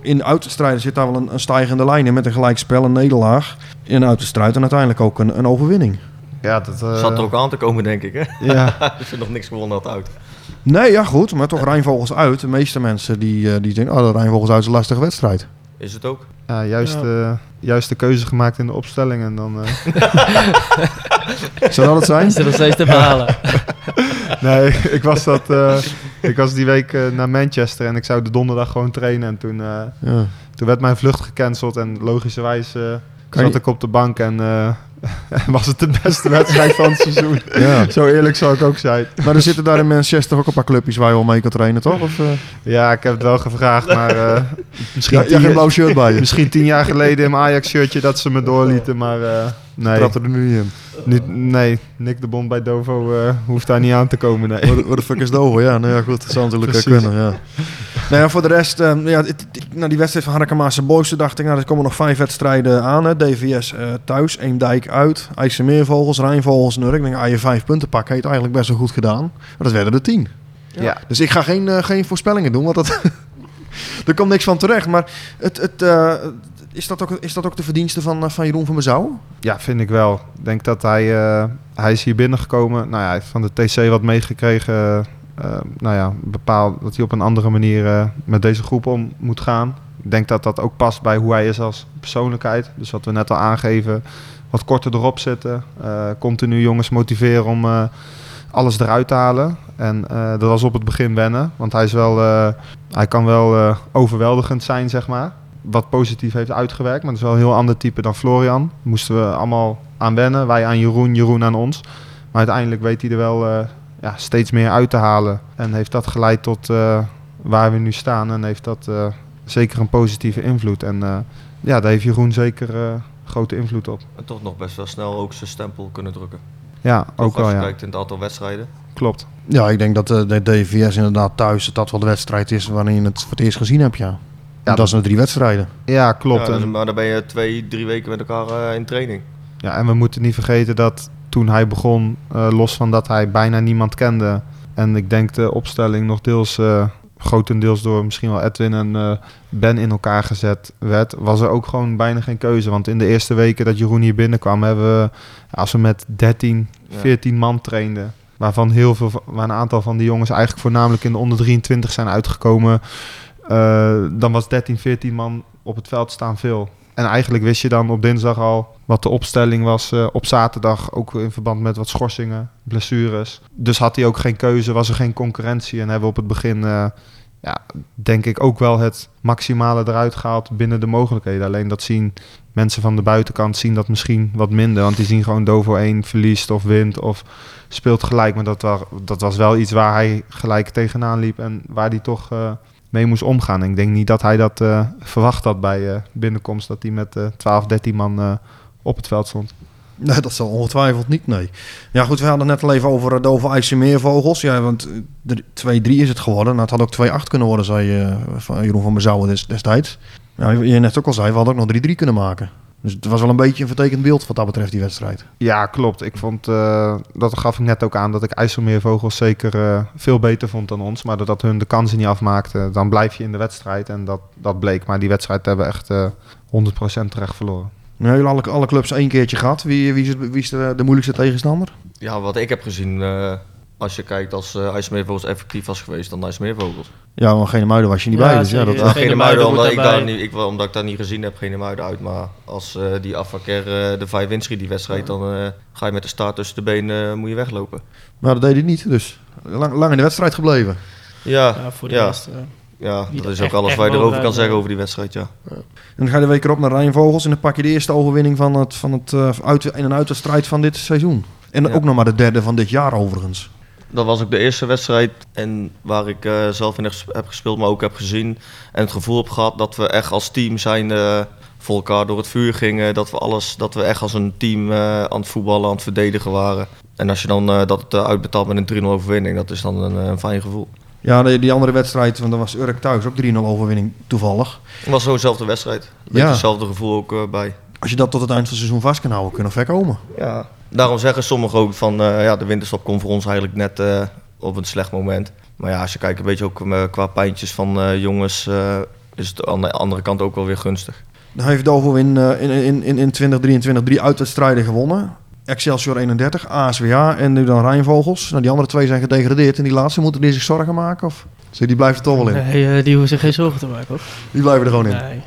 in de uitstrijden zit daar wel een stijgende lijn in. Met een gelijkspel, een nederlaag in de uitstrijd. En uiteindelijk ook een overwinning. Ja, dat zat er ook aan te komen, denk ik. Hè? Ja. Dus er nog niks gewonnen had uit. Nee, ja goed, maar toch Rijnvogels uit. De meeste mensen die denken, de Rijnvogels uit is een lastige wedstrijd. Is het ook? Ja, juist de keuze gemaakt in de opstelling en dan... Zou dat het zijn? Is er nog steeds te behalen? Nee, ik was die week naar Manchester en ik zou de donderdag gewoon trainen. En toen werd mijn vlucht gecanceld en logischerwijs zat ik op de bank en... was het de beste wedstrijd van het seizoen. Ja. Zo eerlijk zou ik ook zijn. Maar er zitten daar in Manchester ook een paar clubjes waar je wel mee kan trainen, toch? Of, Ja, ik heb het wel gevraagd, maar... misschien geen blauw shirt bij je. Misschien 10 jaar geleden in mijn Ajax-shirtje dat ze me doorlieten, maar... nee. Trapte er nu in. Nee, Nick de Bont bij Dovo hoeft daar niet aan te komen. Nee. What the fuck is Dovo? Ja, nou ja, goed. Dat zou natuurlijk kunnen, ja. Nou ja, voor de rest, die wedstrijd van Harkemaarse Boys, dacht ik, er komen nog 5 wedstrijden aan. Hè. DVS thuis, Eemdijk uit, IJsselmeervogels, Rijnvogels, Nurk. Ik denk, je 5 punten pakken, heeft eigenlijk best wel goed gedaan. Maar dat werden er 10. Ja. Dus ik ga geen voorspellingen doen, want dat er komt niks van terecht. Maar is dat ook de verdienste van Jeroen van Bezouwen? Ja, vind ik wel. Ik denk dat hij is hier binnengekomen. Nou ja, hij heeft van de TC wat meegekregen. Bepaald dat hij op een andere manier met deze groep om moet gaan. Ik denk dat dat ook past bij hoe hij is als persoonlijkheid. Dus wat we net al aangeven, wat korter erop zitten. Continu jongens motiveren om alles eruit te halen. En dat was op het begin wennen. Want hij is wel, hij kan wel overweldigend zijn, zeg maar. Wat positief heeft uitgewerkt, maar dat is wel een heel ander type dan Florian. Daar moesten we allemaal aan wennen. Wij aan Jeroen, Jeroen aan ons. Maar uiteindelijk weet hij er wel steeds meer uit te halen. En heeft dat geleid tot waar we nu staan. En heeft dat zeker een positieve invloed. En daar heeft Jeroen zeker grote invloed op. En toch nog best wel snel ook zijn stempel kunnen drukken. Ja, toch ook wel, ja. Als je kijkt in het aantal wedstrijden. Klopt. Ja, ik denk dat de DVS inderdaad thuis dat wel de wedstrijd is waarin je het voor het eerst gezien hebt, ja. Ja, dat zijn 3 wedstrijden. Ja, klopt. Ja, maar dan ben je 2-3 weken met elkaar in training. Ja, en we moeten niet vergeten dat toen hij begon, los van dat hij bijna niemand kende. En ik denk de opstelling nog deels, grotendeels door misschien wel Edwin en Ben in elkaar gezet werd. Was er ook gewoon bijna geen keuze. Want in de eerste weken dat Jeroen hier binnenkwam, hebben we, als we met 13, 14 man trainden. Waarvan waar een aantal van die jongens eigenlijk voornamelijk in de onder 23 zijn uitgekomen. Dan was 13, 14 man op het veld staan veel. En eigenlijk wist je dan op dinsdag al wat de opstelling was op zaterdag. Ook in verband met wat schorsingen, blessures. Dus had hij ook geen keuze, was er geen concurrentie. En hebben we op het begin, denk ik, ook wel het maximale eruit gehaald binnen de mogelijkheden. Alleen dat zien mensen van de buitenkant zien dat misschien wat minder. Want die zien gewoon Dovo 1 verliest of wint of speelt gelijk. Maar dat was wel iets waar hij gelijk tegenaan liep en waar hij toch... mee moest omgaan. En ik denk niet dat hij dat verwacht had bij binnenkomst, dat hij met 12, 13 man op het veld stond. Nee, dat zal ongetwijfeld niet, nee. Ja goed, we hadden het net al even over de over IJsselmeervogels. Ja, want 2-3 is het geworden. Nou, het had ook 2-8 kunnen worden, zei Jeroen van Bezouwen destijds. Ja, je net ook al zei, we hadden ook nog 3-3 kunnen maken. Dus het was wel een beetje een vertekend beeld wat dat betreft, die wedstrijd. Ja, klopt. Ik vond, dat gaf ik net ook aan, dat ik IJsselmeervogels zeker veel beter vond dan ons. Maar doordat hun de kansen niet afmaakten, dan blijf je in de wedstrijd. En dat bleek. Maar die wedstrijd hebben we echt 100% terecht verloren. Nu hebben jullie alle clubs één keertje gehad. Wie is de moeilijkste tegenstander? Ja, wat ik heb gezien... Als je kijkt, als IJsselmeervogels effectief was geweest, dan IJsselmeervogels. Ja, maar Genemuiden was je niet bij. Dus ja, dat Genemuiden, omdat ik dat niet gezien heb, Genemuiden uit. Maar als die afvakker de 5 winstrie die wedstrijd, dan ga je met de staart tussen de benen moet je weglopen. Maar dat deed hij niet, dus lang in de wedstrijd gebleven. Ja, voor de rest. Ja, dat is ook alles waar je erover kan zeggen over die wedstrijd, ja. En dan ga je de week erop naar Rijnvogels en dan pak je de eerste overwinning in een uitwedstrijd van dit seizoen. En ook nog maar de derde van dit jaar overigens. Dat was ook de eerste wedstrijd en waar ik zelf in heb gespeeld, maar ook heb gezien. En het gevoel heb gehad dat we echt als team zijn voor elkaar door het vuur gingen. Dat we echt als een team aan het voetballen, aan het verdedigen waren. En als je dan dat uitbetaalt met een 3-0 overwinning, dat is dan een fijn gevoel. Ja, die andere wedstrijd, want dan was Urk thuis ook 3-0 overwinning toevallig. Het was zo'nzelfde wedstrijd. Beetje hetzelfde gevoel ook bij. Als je dat tot het eind van het seizoen vast kan houden, kunnen we ver komen. Ja. Daarom zeggen sommigen ook van de winterstop komt voor ons eigenlijk net op een slecht moment. Maar ja, als je kijkt een beetje ook qua pijntjes van jongens, is het aan de andere kant ook wel weer gunstig. Dan heeft Dovo in 2023 3 uitwedstrijden gewonnen. Excelsior 31, ASWA en nu dan Rijnvogels. Nou, die andere 2 zijn gedegradeerd en die laatste moeten die zich zorgen maken? Of? Dus die blijven er toch wel in? Nee, die hoeven zich geen zorgen te maken, hoor. Die blijven er gewoon in? Nee.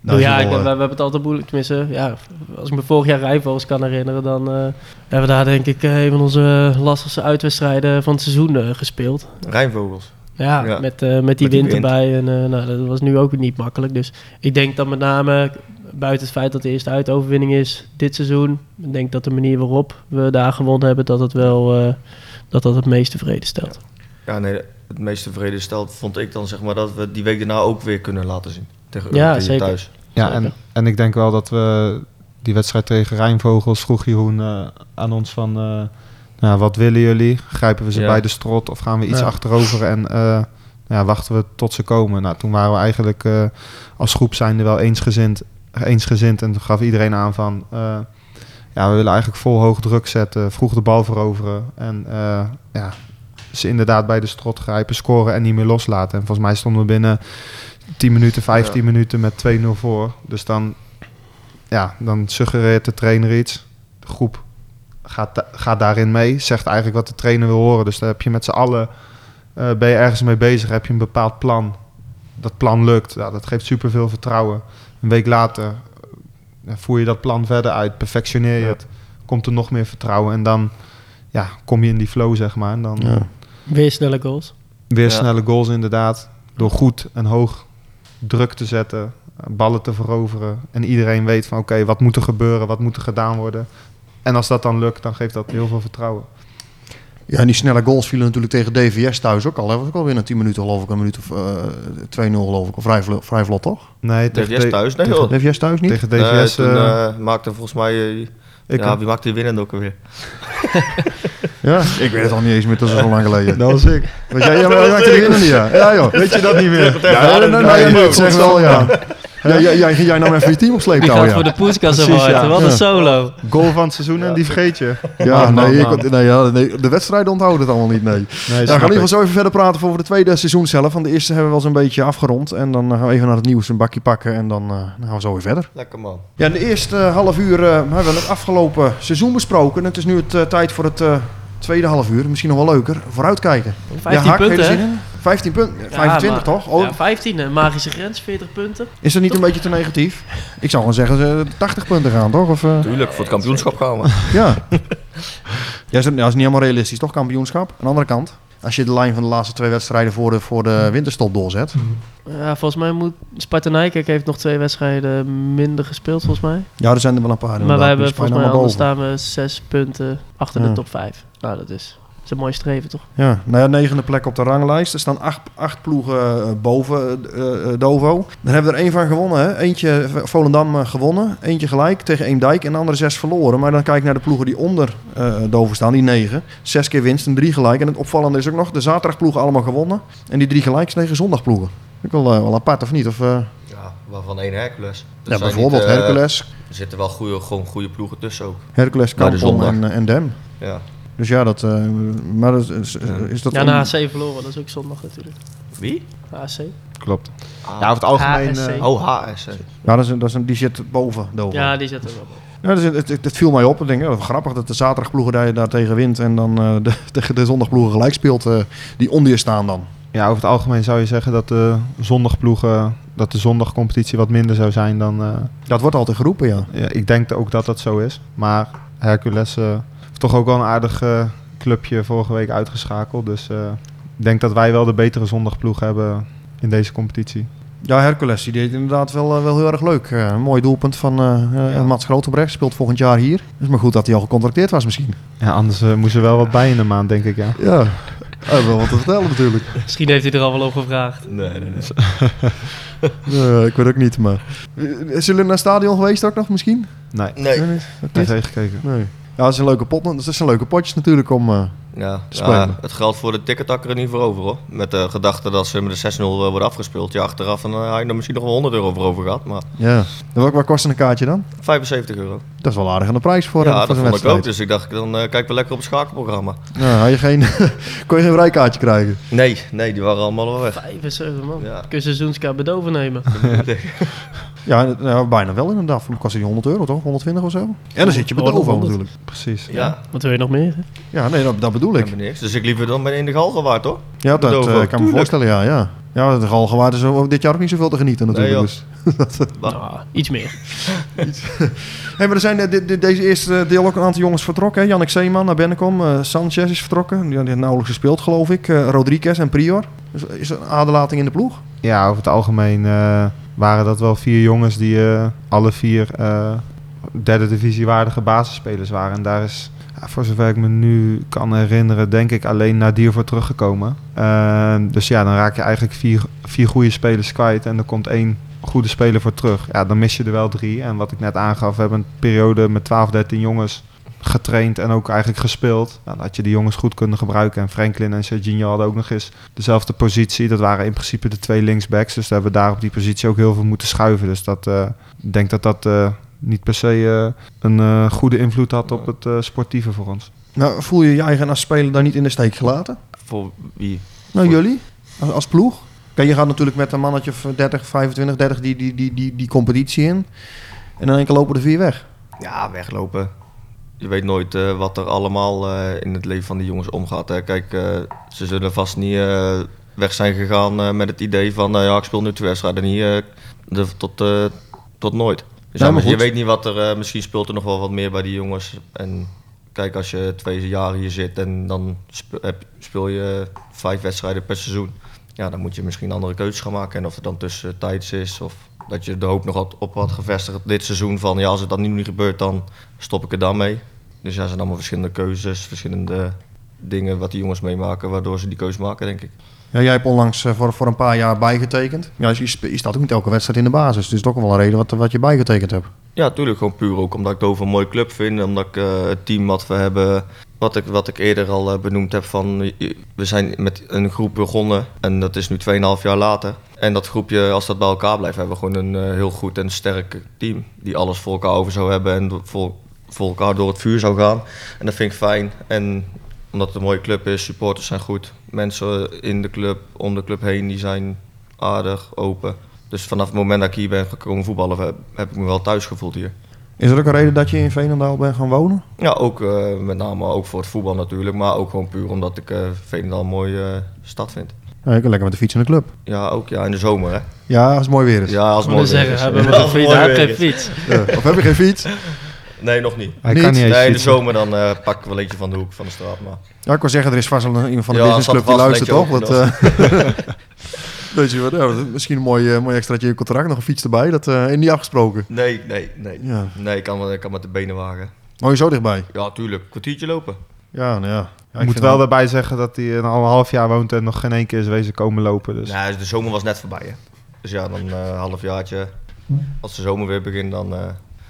Nou, ja, we hebben het altijd moeilijk. Tenminste, ja, als ik me vorig jaar Rijnvogels kan herinneren, dan hebben we daar denk ik een van onze lastigste uitwedstrijden van het seizoen gespeeld. Rijnvogels? Ja. Met die wind erbij. En, dat was nu ook niet makkelijk. Dus ik denk dat met name, buiten het feit dat de eerste uitoverwinning is dit seizoen, ik denk dat de manier waarop we daar gewonnen hebben, dat het wel dat het meest tevreden stelt. Ja, nee, het meest tevreden stelt vond ik dan zeg maar dat we die week daarna ook weer kunnen laten zien. Tegen zeker. Thuis. Ja, en ik denk wel dat we die wedstrijd tegen Rijnvogels vroeg Jeroen aan ons van wat willen jullie? Grijpen we ze bij de strot of gaan we iets achterover en wachten we tot ze komen? Nou, toen waren we eigenlijk als groep zijnde wel eensgezind en toen gaf iedereen aan van we willen eigenlijk vol hoog druk zetten, vroeg de bal veroveren en ze inderdaad bij de strot grijpen, scoren en niet meer loslaten. En volgens mij stonden we binnen 10 minuten, 15 minuten met 2-0 voor. Dus dan suggereert de trainer iets. De groep gaat daarin mee. Zegt eigenlijk wat de trainer wil horen. Dus daar heb je met z'n allen, ben je ergens mee bezig. Heb je een bepaald plan. Dat plan lukt. Ja, dat geeft superveel vertrouwen. Een week later voer je dat plan verder uit. Perfectioneer je het. Komt er nog meer vertrouwen. En dan kom je in die flow, zeg maar. En dan, weer snelle goals. Weer snelle goals, inderdaad. Door goed en hoog druk te zetten, ballen te veroveren. En iedereen weet van oké, wat moet er gebeuren, wat moet er gedaan worden. En als dat dan lukt, dan geeft dat heel veel vertrouwen. Ja, en die snelle goals vielen natuurlijk tegen DVS thuis ook al. Dat was ook al binnen 10 minuten geloof ik, een minuut of 2-0 geloof ik. Of vrij vlot toch? Nee, tegen DVS thuis. DVS thuis niet? Tegen DVS maakte volgens mij... wie maakte die winnende ook alweer? Ja, ik weet het al niet eens meer, dat is zo lang geleden. Dat was ik. Was jij maakte die winnende, ja? Ja joh, weet je dat niet meer? Ik zeg wel ja. Jij nam even je team op sleeptouw, ja. Ik ga voor de poeskast zo hard, wat een solo. Goal van het seizoen en die vergeet je. Ja, de wedstrijd onthoudt het allemaal niet, nee. We gaan in ieder geval zo even verder praten over de tweede seizoen zelf. Want de eerste hebben we wel eens een beetje afgerond. En dan gaan we even naar het nieuws een bakje pakken en dan gaan we zo weer verder. Lekker man. Ja, in de eerste half uur hebben we het afgelopen seizoen besproken. En het is nu tijd voor het... tweede half uur, misschien nog wel leuker. Vooruitkijken. 15 punten. 15 punten, 25 toch? Oh. Ja, 15, magische grens, 40 punten. Is dat niet toch een beetje te negatief? Ik zou gewoon zeggen 80 punten gaan, toch? Of, tuurlijk, voor het kampioenschap gaan we. Dat is niet helemaal realistisch, toch? Kampioenschap. Aan de andere kant, als je de lijn van de laatste 2 wedstrijden voor de winterstop doorzet. Ja, volgens mij moet Sparta-Nijkerk heeft nog 2 wedstrijden minder gespeeld, volgens mij. Ja, er zijn er wel een paar. Maar wij hebben volgens mij al staan we 6 punten achter de top 5. Nou, dat is een mooi streven, toch? Ja, 9e plek op de ranglijst. Er staan 8 ploegen boven Dovo. Daar hebben we er 1 van gewonnen, hè? Eentje Volendam gewonnen, eentje gelijk tegen Eemdijk en de andere 6 verloren. Maar dan kijk ik naar de ploegen die onder Dovo staan, die 9. 6 keer winst en 3 gelijk. En het opvallende is ook nog, de zaterdagploegen allemaal gewonnen. En die 3 gelijk zijn tegen zondagploegen. Ook wel apart, of niet? Of, waarvan 1 Hercules. Dus ja, bijvoorbeeld niet, Hercules. Er zitten wel goede ploegen tussen ook. Hercules, Kampong en Dem. Ja. Dus ja, dat... maar dat is dat... Ja, de HC verloren. Dat is ook zondag natuurlijk. Wie? HC. Klopt. Ja, over het algemeen... HSC. Ja, die zit boven. Ja, die zit er wel boven. Ja, dus het viel mij op. Ik denk, grappig dat de zaterdagploegen daar tegen wint en dan tegen de zondagploegen gelijk speelt die onder je staan dan. Ja, over het algemeen zou je zeggen dat de zondagploegen, dat de zondagcompetitie wat minder zou zijn dan... Dat wordt altijd geroepen, ja. Ja, ik denk ook dat dat zo is. Maar Hercules heeft toch ook wel een aardig clubje vorige week uitgeschakeld. Dus ik denk dat wij wel de betere zondagploeg hebben in deze competitie. Ja, Hercules, die deed inderdaad wel heel erg leuk. Een mooi doelpunt van Mats Grotebrecht, speelt volgend jaar hier. Dus maar goed dat hij al gecontracteerd was misschien. Ja, anders moest er wel wat bij in de maand, denk ik, ja. Ja, hij heeft wel wat te vertellen natuurlijk. Misschien heeft hij er al wel over gevraagd. Nee. Nee, ik weet ook niet, maar... Is jullie naar het stadion geweest ook nog misschien? Nee, gekeken. Nee. Ja, dat is een leuke pot. Dat is een leuke potjes natuurlijk om te spelen. Ja, het geldt voor de ticketakker er niet voor over, hoor. Met de gedachte dat ze met de 6-0 worden afgespeeld. Ja, achteraf en had je er misschien nog wel €100 voor over gehad. Maar... Ja. Wat kost een kaartje dan? €75. Dat is wel aardig aan de prijs voor een wedstrijd. Ja, dat vond ik ook. Dus ik dacht, dan kijk we lekker op het schakelprogramma. Ja, kon je geen rijkaartje krijgen? Nee, die waren allemaal wel weg. 75 man. Ja. Kun je seizoenskaart bij Dover nemen? Ja, bijna wel inderdaad. Voor kost die €100 toch? 120 of zo? En dan zit je bij Dover natuurlijk. Precies. Ja. Wat wil je nog meer? Hè? Ja, nee, dat bedoel ik. Niks. Dus ik liever dan in de Galgenwaard, toch? Ja, dat kan me voorstellen, ja. Ja, de Galgenwaard is dit jaar ook niet zoveel te genieten natuurlijk. Nee, dus. Iets meer. Hey, maar er zijn deze eerste deel ook een aantal jongens vertrokken. Hè? Jannik Zeeman naar Bennekom, Sanchez is vertrokken. Die heeft nauwelijks gespeeld, geloof ik. Rodriguez en Prior. Dus is er een aderlating in de ploeg? Ja, over het algemeen waren dat wel 4 jongens die alle 4... derde divisie waardige basisspelers waren. En daar is, voor zover ik me nu kan herinneren, denk ik alleen Nadir voor teruggekomen. Dus ja, dan raak je eigenlijk 4 goede spelers kwijt en er komt 1 goede speler voor terug. Ja, dan mis je er wel 3. En wat ik net aangaf, we hebben een periode met 12, 13 jongens getraind en ook eigenlijk gespeeld. Nou, dan had je die jongens goed kunnen gebruiken. En Franklin en Serginho hadden ook nog eens dezelfde positie. Dat waren in principe de 2 linksbacks. Dus daar hebben we daar op die positie ook heel veel moeten schuiven. Dus dat, ik denk dat dat... niet per se een goede invloed had op het sportieve voor ons. Nou, voel je je eigen als speler daar niet in de steek gelaten? Voor wie? Nou, voor jullie. Als ploeg. Kijk, je gaat natuurlijk met een mannetje van 30, 25, 30 die competitie in. En dan enkel lopen er 4 weg. Ja, weglopen. Je weet nooit wat er allemaal in het leven van die jongens omgaat. Hè. Kijk, ze zullen vast niet weg zijn gegaan met het idee van... ik speel nu 2 wedstrijden en hier tot nooit. Dus ja, je weet niet wat er... misschien speelt er nog wel wat meer bij die jongens. En kijk, als je 2 jaar hier zit en dan speel je 5 wedstrijden per seizoen. Ja, dan moet je misschien andere keuzes gaan maken. En of er dan tussentijds is of dat je de hoop nog op had gevestigd dit seizoen. Van ja, als het dan nu niet gebeurt, dan stop ik er dan mee. Dus ja, er zijn allemaal verschillende keuzes, verschillende dingen wat die jongens meemaken. Waardoor ze die keuze maken, denk ik. Ja, jij hebt onlangs voor een paar jaar bijgetekend. Ja, je staat ook niet elke wedstrijd in de basis. Dus dat is toch wel een reden wat je bijgetekend hebt. Ja, tuurlijk. Gewoon puur ook omdat ik Dover een mooie club vind. Omdat ik het team wat we hebben, wat ik eerder al benoemd heb. Van, we zijn met een groep begonnen en dat is nu 2,5 jaar later. En dat groepje, als dat bij elkaar blijft, hebben we gewoon een heel goed en sterk team. Die alles voor elkaar over zou hebben en voor elkaar door het vuur zou gaan. En dat vind ik fijn. En omdat het een mooie club is, supporters zijn goed. Mensen in de club, om de club heen, die zijn aardig, open. Dus vanaf het moment dat ik hier ben gekomen voetballen, heb ik me wel thuis gevoeld hier. Is er ook een reden dat je in Veenendaal bent gaan wonen? Ja, ook met name ook voor het voetbal natuurlijk. Maar ook gewoon puur omdat ik Veenendaal een mooie stad vind. Ja, je kan lekker met de fiets in de club. Ja, ook in de zomer, hè? Ja, als het mooi weer is. Ja, als het mooi weer is. Hebben we geen fiets. Ja, of heb je geen fiets? Nee, nog niet. Hij kan niet eens in de zomer dan pak ik wel eentje van de hoek van de straat. Maar... Ja, ik wil zeggen, er is vast wel iemand van de businessclub die luistert, toch? Weet je wat, misschien een mooi extraatje in je contract, nog een fiets erbij. Dat is niet afgesproken. Nee. Ja. Nee, ik kan met de benen wagen. Oh, je zo dichtbij? Ja, tuurlijk. Kwartiertje lopen. Ja, nou ja. Ik moet wel daarbij zeggen dat hij al een half jaar woont en nog geen 1 keer is wezen komen lopen. Dus. Nou, de zomer was net voorbij, hè. Dus ja, dan een halfjaartje. Als de zomer weer begint, dan...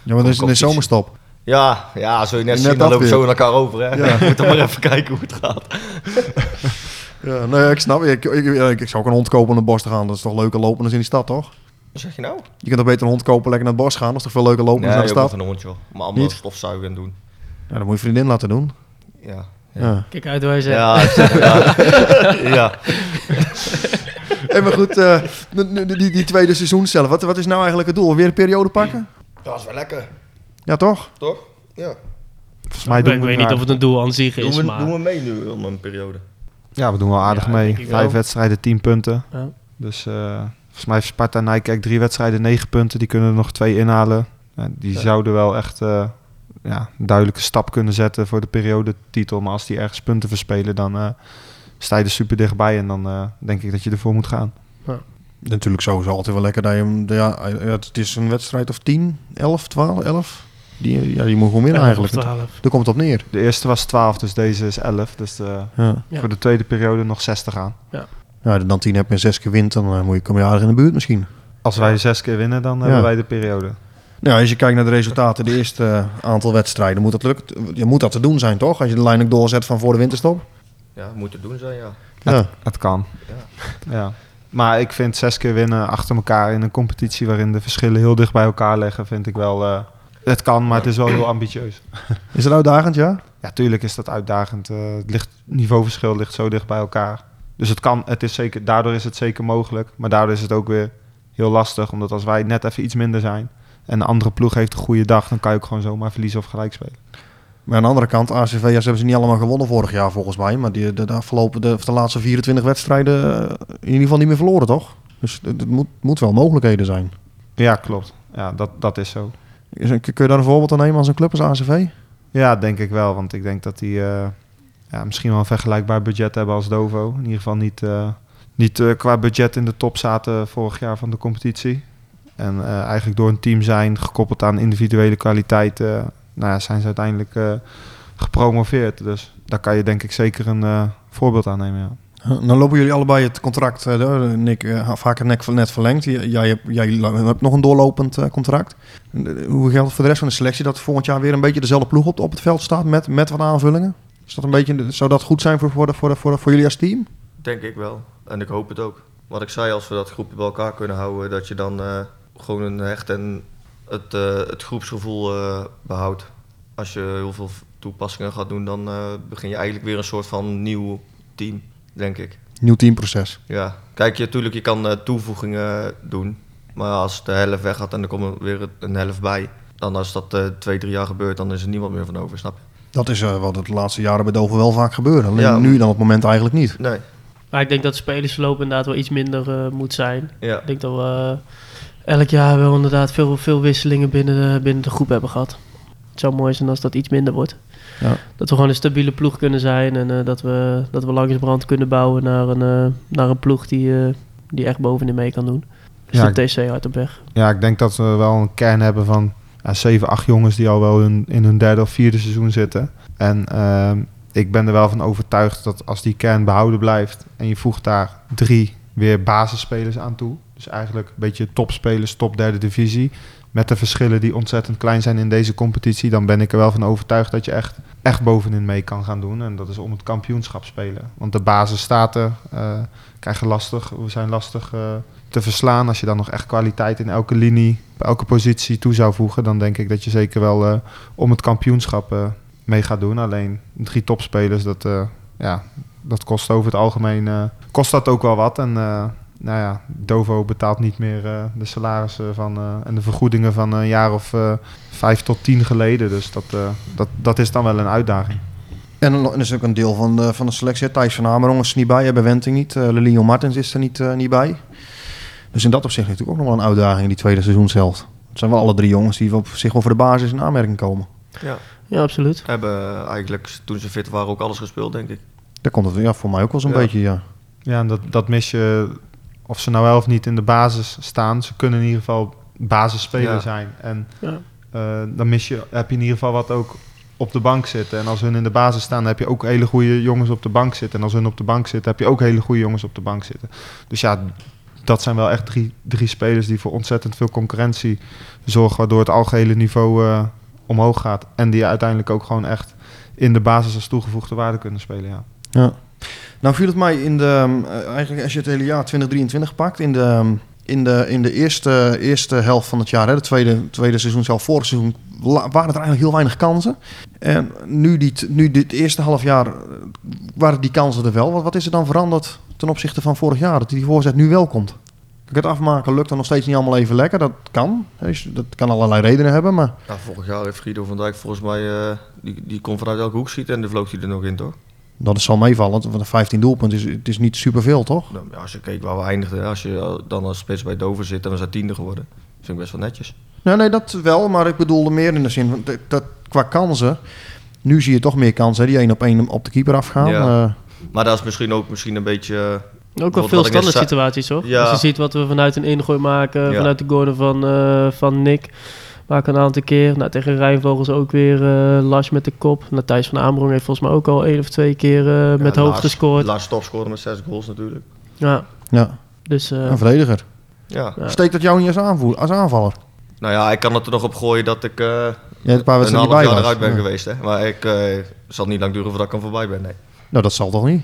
Ja, maar dan is het een zomerstop. Ja, zul je net zien, dan lopen we zo in elkaar over. Hè? Ja. Moet dan maar even kijken hoe het gaat. Ja, nee, ik snap. Ik zou ook een hond kopen om naar het bos te gaan. Dat is toch leuker lopen dan in die stad, toch? Wat zeg je nou? Je kunt nog beter een hond kopen, lekker naar het bos gaan. Dat is toch veel leuker lopen naar de stad? Nee, een hond, joh. Maar allemaal stofzuigen en doen. Ja, dan moet je vriendin laten doen. Ja. Ja. Kijk uit waar je zegt. Ja. En maar goed, die tweede seizoen zelf. Wat is nou eigenlijk het doel? Weer een periode pakken? Dat is wel lekker. Ja, toch? Toch? Ja. Volgens mij doen we ik weet niet of het een doel aan zich is, maar... Doen we mee nu om een periode? Ja, we doen wel aardig mee. 5 wedstrijden, 10 punten. Ja. Dus volgens mij heeft Sparta-Nijkerk 3 wedstrijden, 9 punten. Die kunnen er nog 2 inhalen. Die zouden wel echt... een duidelijke stap kunnen zetten voor de periodetitel. Maar als die ergens punten verspelen, dan sta je er super dichtbij. En dan denk ik dat je ervoor moet gaan. Ja. Natuurlijk sowieso altijd wel lekker dat je... Ja, het is een wedstrijd of 10, 11, 12, 11. Die moet gewoon winnen eigenlijk. Daar komt het op neer. De eerste was 12, dus deze is 11. Dus voor de tweede periode nog 60 aan. Ja. Ja, dan 10 heb je 6 keer wint, dan kom je aardig in de buurt misschien. Als wij 6 keer winnen, dan hebben wij de periode. Nou, als je kijkt naar de resultaten, de eerste aantal wedstrijden, moet dat lukken. Je moet dat te doen zijn, toch? Als je de lijn ook doorzet van voor de winterstop. Ja, moet te doen zijn, ja. Het kan. Ja. Ja. Maar ik vind 6 keer winnen achter elkaar in een competitie waarin de verschillen heel dicht bij elkaar liggen, vind ik wel... het kan, maar het is wel heel ambitieus. Is dat uitdagend, ja? Ja, tuurlijk is dat uitdagend. Het niveauverschil ligt zo dicht bij elkaar. Dus het kan, daardoor is het zeker mogelijk. Maar daardoor is het ook weer heel lastig, omdat als wij net even iets minder zijn... en de andere ploeg heeft een goede dag... dan kan je ook gewoon zomaar verliezen of gelijk spelen. Maar aan de andere kant, ACV's hebben ze niet allemaal gewonnen vorig jaar volgens mij. Maar de laatste 24 wedstrijden in ieder geval niet meer verloren, toch? Dus het moet wel mogelijkheden zijn. Ja, klopt. Ja, dat is zo. Kun je daar een voorbeeld aan nemen als een club als ACV? Ja, denk ik wel. Want ik denk dat die misschien wel een vergelijkbaar budget hebben als Dovo. In ieder geval niet qua budget in de top zaten vorig jaar van de competitie. En eigenlijk door een team zijn, gekoppeld aan individuele kwaliteiten, zijn ze uiteindelijk gepromoveerd. Dus daar kan je denk ik zeker een voorbeeld aan nemen. Ja. Nou lopen jullie allebei het contract, Nick, vaak net verlengd. Jij hebt nog een doorlopend contract. Hoe geldt het voor de rest van de selectie dat volgend jaar weer een beetje dezelfde ploeg op het veld staat met wat aanvullingen? Is dat een beetje, zou dat goed zijn voor jullie als team? Denk ik wel. En ik hoop het ook. Wat ik zei, als we dat groepje bij elkaar kunnen houden, dat je dan... gewoon een hecht en het groepsgevoel behoudt. Als je heel veel toepassingen gaat doen, dan begin je eigenlijk weer een soort van nieuw team, denk ik. Nieuw teamproces. Ja. Kijk, natuurlijk, je kan toevoegingen doen. Maar als de helft weg gaat en er komt weer een helft bij, dan als dat 2-3 jaar gebeurt, dan is er niemand meer van over, snap je? Dat is wat het de laatste jaren bij Dover wel vaak gebeurde. Alleen nu dan op het moment eigenlijk niet. Nee. Maar ik denk dat de spelersverloop inderdaad wel iets minder moet zijn. Ja. Ik denk dat we... elk jaar wel inderdaad veel wisselingen binnen de groep hebben gehad. Het zou mooi zijn als dat iets minder wordt. Ja. Dat we gewoon een stabiele ploeg kunnen zijn. En dat we langzamerhand kunnen bouwen naar een ploeg die echt bovenin mee kan doen. Dus de TC hard op weg. Ja, ik denk dat we wel een kern hebben van 7, 8 jongens die al wel in hun 3e of 4e seizoen zitten. En ik ben er wel van overtuigd dat als die kern behouden blijft en je voegt daar 3 weer basisspelers aan toe... Dus eigenlijk een beetje topspelers, top 3e divisie. Met de verschillen die ontzettend klein zijn in deze competitie. Dan ben ik er wel van overtuigd dat je echt bovenin mee kan gaan doen. En dat is om het kampioenschap spelen. Want de basis staat er. We zijn lastig te verslaan. Als je dan nog echt kwaliteit in elke linie, op elke positie toe zou voegen. Dan denk ik dat je zeker wel om het kampioenschap mee gaat doen. Alleen 3 topspelers, dat kost over het algemeen kost dat ook wel wat. En... Dovo betaalt niet meer de salarissen en de vergoedingen van een jaar of 5 tot 10 geleden. Dus dat is dan wel een uitdaging. En er is ook een deel van de selectie. Thijs van Hamerong is niet bij, hebben Wenting niet. Lelion Martens is er niet bij. Dus in dat opzicht natuurlijk ook nog wel een uitdaging in die tweede seizoen zelf. Het zijn wel alle 3 jongens die op zich over de basis in aanmerking komen. Ja, absoluut. Hebben eigenlijk toen ze fit waren ook alles gespeeld, denk ik. Daar komt het voor mij ook wel zo'n beetje, ja. Ja, en dat mis je... Of ze nou wel of niet in de basis staan, ze kunnen in ieder geval basisspeler zijn. En dan heb je in ieder geval wat ook op de bank zitten. En als hun in de basis staan, dan heb je ook hele goede jongens op de bank zitten. En als hun op de bank zitten, heb je ook hele goede jongens op de bank zitten. Dus dat zijn wel echt 3 spelers die voor ontzettend veel concurrentie zorgen. Waardoor het algehele niveau omhoog gaat. En die uiteindelijk ook gewoon echt in de basis als toegevoegde waarde kunnen spelen. Ja. Nou viel het mij in de, eigenlijk als je het hele jaar 2023 pakt, in de in de eerste helft van het jaar, hè, de tweede seizoenshelft, vorig seizoen, waren er eigenlijk heel weinig kansen. En nu dit eerste half jaar waren die kansen er wel. Wat is er dan veranderd ten opzichte van vorig jaar, dat die voorzet nu wel komt? Het afmaken lukt dan nog steeds niet allemaal even lekker. Dat kan. Dat kan allerlei redenen hebben. Maar... Ja, vorig jaar heeft Guido van Dijk volgens mij... Die kon vanuit elke hoek schieten en dan vloog hij er nog in, toch? Dat zal meevallen, want 15 doelpunten is niet superveel, toch? Nou, ja, als je keek waar we eindigden, als je dan als spits bij Dover zit... en we zijn 10e geworden, vind ik best wel netjes. Nee, dat wel, maar ik bedoelde meer in de zin... want dat, qua kansen, nu zie je toch meer kansen... Hè? Die 1-op-1 op de keeper afgaan. Ja. Maar dat is misschien een beetje... Ook wel veel standaard situaties, hoor. Ja. Als je ziet wat we vanuit een ingooi maken, vanuit de corner van Nick. Maken een aantal keer. Nou, tegen Rijnvogels ook weer Lars met de kop. Nou, Thijs van Aanbrong heeft volgens mij ook al 1 of 2 keer met hoofd gescoord. Lars topscorer met 6 goals natuurlijk. Ja. Dus, een verdediger. Ja. Steekt dat jou niet als aanvaller? Nou ja, ik kan het er nog op gooien dat ik een paar een half jaar eruit ben geweest. Hè? Maar ik zal niet lang duren voordat ik er voorbij ben, nee. Nou, dat zal toch niet?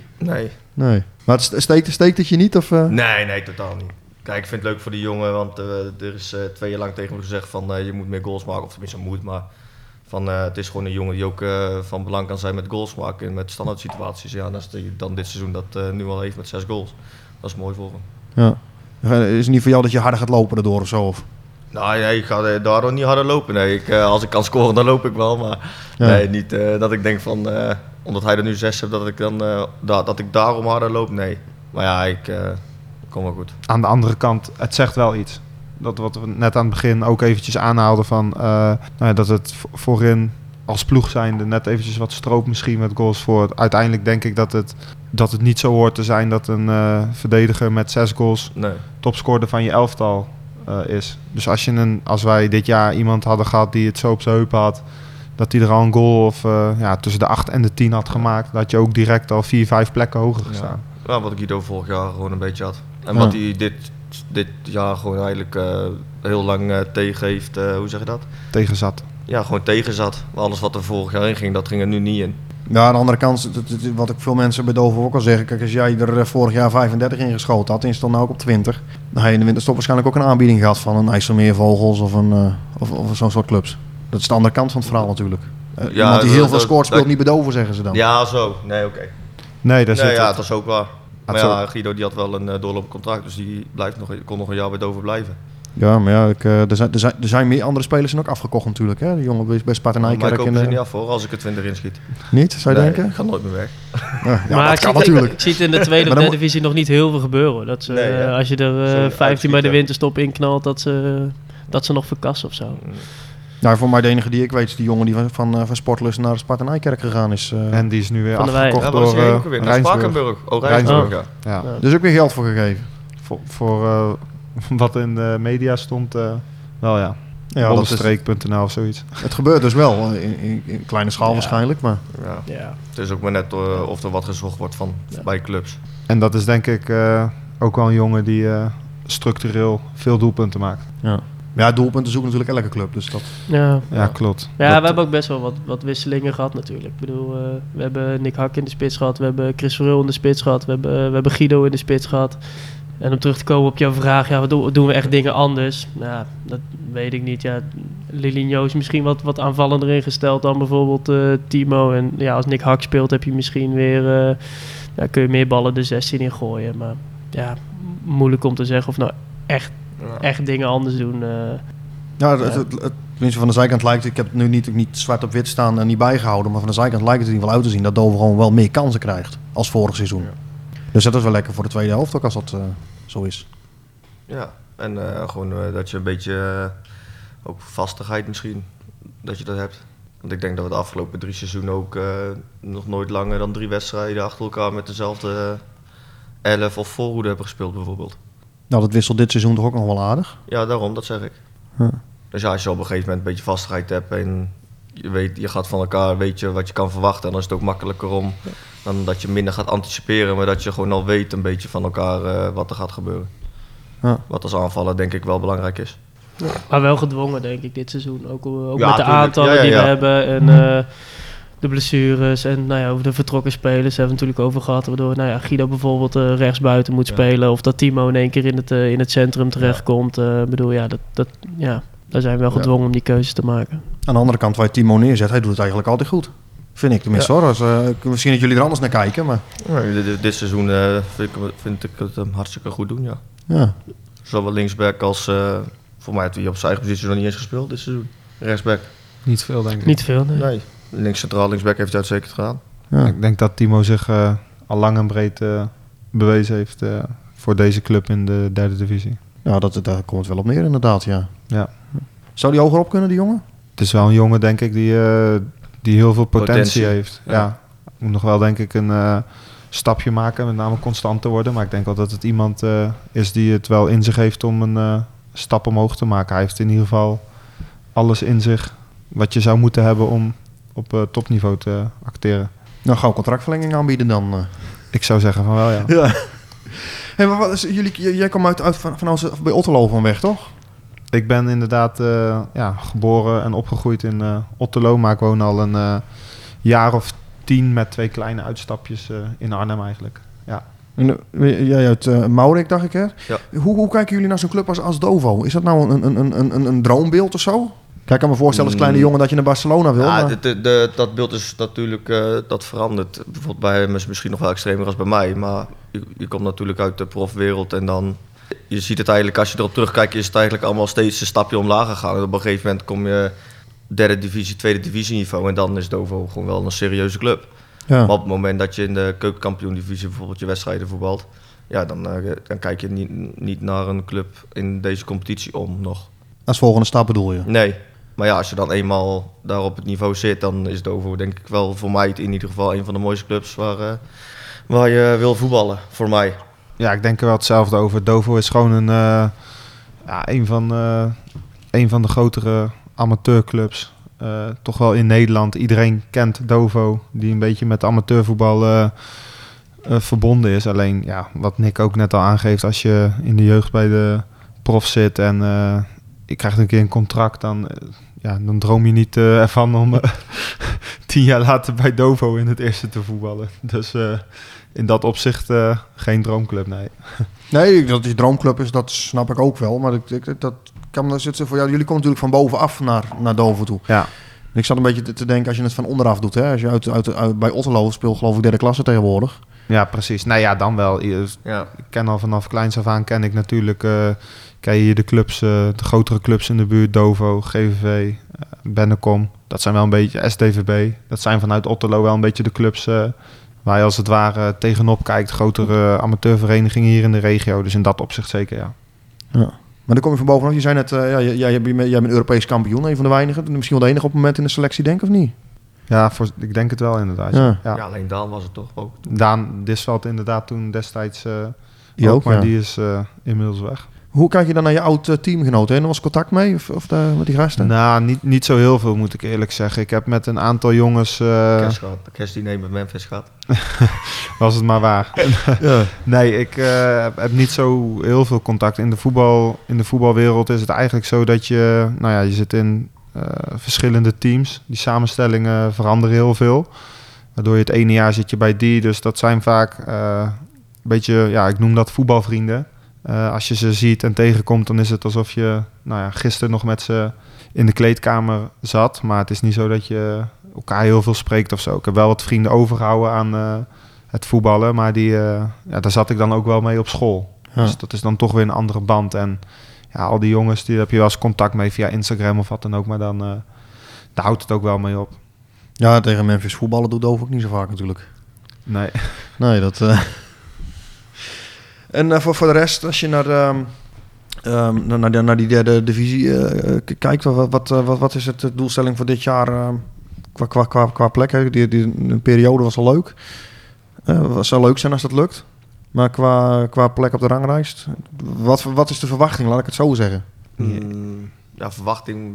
Nee. Maar het steekt het je niet? Of, Nee, totaal niet. Kijk, ik vind het leuk voor die jongen, want er is 2 jaar lang tegen me gezegd van je moet meer goals maken, of tenminste moet, maar van, het is gewoon een jongen die ook van belang kan zijn met goals maken en met standaard situaties. Ja, dat is dan dit seizoen dat nu al heeft met 6 goals. Dat is mooi voor hem. Ja. Is het niet voor jou dat je harder gaat lopen daardoor of zo? Of? Nee, ik ga daardoor niet harder lopen. Nee, als ik kan scoren, dan loop ik wel, maar nee, niet dat ik denk van... Omdat hij er nu 6 heeft, dat ik dan dat ik daarom harder loop, nee. Maar ja, ik kom wel goed. Aan de andere kant, het zegt wel iets. Dat wat we net aan het begin ook eventjes aanhaalden van... dat het voorin als ploeg zijnde net eventjes wat stroopt misschien met goals voor. Uiteindelijk denk ik dat het niet zo hoort te zijn dat een verdediger met 6 goals... Nee. Topscorer van je elftal is. Dus als wij dit jaar iemand hadden gehad die het zo op zijn heup had... dat hij er al een goal of tussen de 8 en de 10 had gemaakt... dat je ook direct al 4-5 plekken hoger gestaan. Ja, wat Guido vorig jaar gewoon een beetje had. En wat hij dit jaar gewoon eigenlijk heel lang tegen heeft... hoe zeg je dat? Tegenzat. Ja, gewoon tegenzat. Alles wat er vorig jaar in ging, dat ging er nu niet in. Ja, aan de andere kant, wat ik veel mensen bij Dover ook al zeggen... kijk, als jij er vorig jaar 35 in geschoten had en je stond nou ook op 20... dan had je in de winterstop waarschijnlijk ook een aanbieding gehad... van een IJsselmeervogels of of zo'n soort clubs. Dat is de andere kant van het verhaal natuurlijk. Iemand die heel veel scoort speelt niet bedoven, zeggen ze dan. Ja, zo. Nee, oké. Nee, dat is dat is ook waar. Maar Guido die had wel een doorloopcontract, dus die kon nog een jaar bij Dover blijven. Ja, maar er zijn meer andere spelers en ook afgekocht natuurlijk. Hè? Die jongen bij Sparta-Nijkerk. Maar ik koop ze niet af, hoor, als ik het 20 inschiet. Niet, zou je denken? Ik ga nooit meer weg. Ja, maar dat kan natuurlijk. Ik zie het in de tweede of derde divisie nog niet heel veel gebeuren. Dat ze, als je er 15 bij de winterstop inknalt, dat ze nog verkassen of zo. Nou, voor mij de enige die ik weet is die jongen die van Sportlust naar Sparta-Nijkerk gegaan is. En die is nu weer afgekocht door Rijnsburg. Rijnsburg, ja. Dus ook weer geld voor gegeven. Voor wat in de media stond, Bollestreek.nl of zoiets. Het gebeurt dus wel, in kleine schaal waarschijnlijk. Maar. Ja. Ja. Het is ook maar net of er wat gezocht wordt bij clubs. En dat is denk ik ook wel een jongen die structureel veel doelpunten maakt. Ja. Ja, doelpunten zoeken natuurlijk elke club, dus dat... Ja, klopt. Ja, we hebben ook best wel wat wisselingen gehad natuurlijk. Ik bedoel, we hebben Nick Hak in de spits gehad, we hebben Chris Verheul in de spits gehad, we hebben Guido in de spits gehad. En om terug te komen op jouw vraag, doen we echt dingen anders? Nou, dat weet ik niet. Ja, Lilinho is misschien wat aanvallender ingesteld dan bijvoorbeeld Timo. En ja, als Nick Hak speelt heb je misschien weer... kun je meer ballen de 16 in gooien, maar ja, moeilijk om te zeggen of nou echt dingen anders doen. Tenminste van de zijkant lijkt... Ik heb het nu niet zwart op wit staan en niet bijgehouden... maar van de zijkant lijkt het in ieder geval uit te zien... dat Dover gewoon wel meer kansen krijgt als vorig seizoen. Ja. Dus dat is wel lekker voor de tweede helft ook als dat zo is. Ja, en gewoon dat je een beetje... ook vastigheid misschien, dat je dat hebt. Want ik denk dat we de afgelopen 3 seizoenen ook... nog nooit langer dan 3 wedstrijden achter elkaar... met dezelfde 11 of voorhoede hebben gespeeld bijvoorbeeld. Nou, dat wisselt dit seizoen toch ook nog wel aardig? Ja, daarom, dat zeg ik. Huh. Dus ja, als je op een gegeven moment een beetje vastigheid hebt... en je gaat van elkaar, weet je wat je kan verwachten... en dan is het ook makkelijker om... dan dat je minder gaat anticiperen... maar dat je gewoon al weet een beetje van elkaar wat er gaat gebeuren. Huh. Wat als aanvaller denk ik wel belangrijk is. Ja. Maar wel gedwongen, denk ik, dit seizoen. Ook met de aantallen die we hebben. En, de blessures en nou ja, over de vertrokken spelers hebben we natuurlijk over gehad. Waardoor nou ja, Guido bijvoorbeeld rechtsbuiten moet spelen. Of dat Timo in één keer in het centrum terechtkomt. Daar zijn we wel gedwongen om die keuzes te maken. Aan de andere kant, waar je Timo neerzet, hij doet het eigenlijk altijd goed. Vind ik tenminste hoor. Dus, misschien dat jullie er anders naar kijken. Maar... Dit seizoen vind ik het hartstikke goed doen, ja. Ja. Zowel linksback als... voor mij heeft hij op zijn eigen positie nog niet eens gespeeld dit seizoen. Rechtsback. Niet veel, denk ik. Niet veel, nee. Linkscentraal, linksback heeft hij uitstekend gedaan. Ja. Ik denk dat Timo zich al lang en breed bewezen heeft voor deze club in de derde divisie. Ja, daar komt het wel op neer inderdaad, ja. Zou die hoger op kunnen, die jongen? Het is wel een jongen, denk ik, die heel veel potentie heeft. Ja. Moet nog wel, denk ik, een stapje maken, met name constant te worden. Maar ik denk wel dat het iemand is die het wel in zich heeft om een stap omhoog te maken. Hij heeft in ieder geval alles in zich wat je zou moeten hebben om op topniveau te acteren. Nou, gauw contractverlenging aanbieden dan. Ik zou zeggen van wel, ja. Ja. Hey, maar jij kwam uit van bij Otterlo van weg, toch? Ik ben inderdaad geboren en opgegroeid in Otterlo, maar ik woon al een jaar of 10 met 2 kleine uitstapjes in Arnhem eigenlijk. Ja. En, jij uit Maurik, dacht ik, hè? Ja. Hoe kijken jullie naar zo'n club als Dovo? Is dat nou een droombeeld of zo? Kijk, ik kan me voorstellen als kleine jongen dat je naar Barcelona wil. Ja, maar... dat beeld is natuurlijk, dat verandert. Bijvoorbeeld bij hem is misschien nog wel extremer als bij mij. Maar je komt natuurlijk uit de profwereld en dan... Je ziet het eigenlijk, als je erop terugkijkt, is het eigenlijk allemaal steeds een stapje omlaag gegaan. En op een gegeven moment kom je derde divisie, tweede divisie niveau. En dan is Dovo gewoon wel een serieuze club. Ja. Maar op het moment dat je in de keukenkampioen-divisie bijvoorbeeld je wedstrijden voetbalt... Ja, dan kijk je niet naar een club in deze competitie om nog. Als volgende stap bedoel je? Nee. Maar ja, als je dan eenmaal daar op het niveau zit, dan is Dovo denk ik wel voor mij in ieder geval een van de mooiste clubs waar je wil voetballen, voor mij. Ja, ik denk er wel hetzelfde over. Dovo is gewoon een van de grotere amateurclubs. Toch wel in Nederland. Iedereen kent Dovo, die een beetje met amateurvoetbal verbonden is. Alleen, ja, wat Nick ook net al aangeeft, als je in de jeugd bij de prof zit en... ik krijg een keer een contract, dan droom je niet ervan om 10 jaar later bij Dovo in het eerste te voetballen. Dus in dat opzicht geen droomclub, nee. Nee, dat die droomclub is, dat snap ik ook wel. Maar dat kan zitten voor jou. Jullie komen natuurlijk van bovenaf naar Dovo toe. Ja. Ik zat een beetje te denken als je het van onderaf doet. Hè? Als je uit bij Otterlo speelt, geloof ik, derde klasse tegenwoordig. Ja, precies. Nou ja, dan wel. Ik ken al vanaf kleins af aan natuurlijk... Kijk je de clubs, de grotere clubs in de buurt, Dovo, GVV, Bennekom. Dat zijn wel een beetje SDVB. Dat zijn vanuit Otterlo wel een beetje de clubs waar je als het ware tegenop kijkt. Grotere amateurverenigingen hier in de regio. Dus in dat opzicht zeker, ja. Ja. Maar dan kom je van bovenaf. Je zei net, jij bent Europees kampioen. Een van de weinigen. Misschien wel de enige op het moment in de selectie, denk ik, of niet? Ja, ik denk het wel inderdaad. Ja, ja. Ja, alleen Daan was het toch ook. Daan Disveld inderdaad toen destijds ook. Maar ja. Die is inmiddels weg. Hoe kijk je dan naar je oud-teamgenoot? Heb je nog eens contact mee of met die gasten? Nou, niet zo heel veel, moet ik eerlijk zeggen. Ik heb met een aantal jongens... Kerstdiner met Memphis gehad. Was het maar waar. Ja. Nee, ik heb niet zo heel veel contact. In de voetbalwereld is het eigenlijk zo dat je... Nou ja, je zit in verschillende teams. Die samenstellingen veranderen heel veel. Waardoor je het ene jaar zit je bij die. Dus dat zijn vaak een beetje... Ja, ik noem dat voetbalvrienden. Als je ze ziet en tegenkomt, dan is het alsof je gisteren nog met ze in de kleedkamer zat. Maar het is niet zo dat je elkaar heel veel spreekt of zo. Ik heb wel wat vrienden overgehouden aan het voetballen. Maar die, daar zat ik dan ook wel mee op school. Ja. Dus dat is dan toch weer een andere band. En ja, al die jongens, die heb je wel eens contact mee via Instagram of wat dan ook. Maar dan daar houdt het ook wel mee op. Ja, tegen Memphis voetballen doet Dovo ook niet zo vaak natuurlijk. Nee. Nee, dat... En voor de rest, als je naar die derde divisie kijkt, wat is de doelstelling voor dit jaar qua plek? Hè? Die periode was al leuk. Het zou leuk zijn als dat lukt. Maar qua plek op de ranglijst, wat is de verwachting? Laat ik het zo zeggen. Ja, verwachting,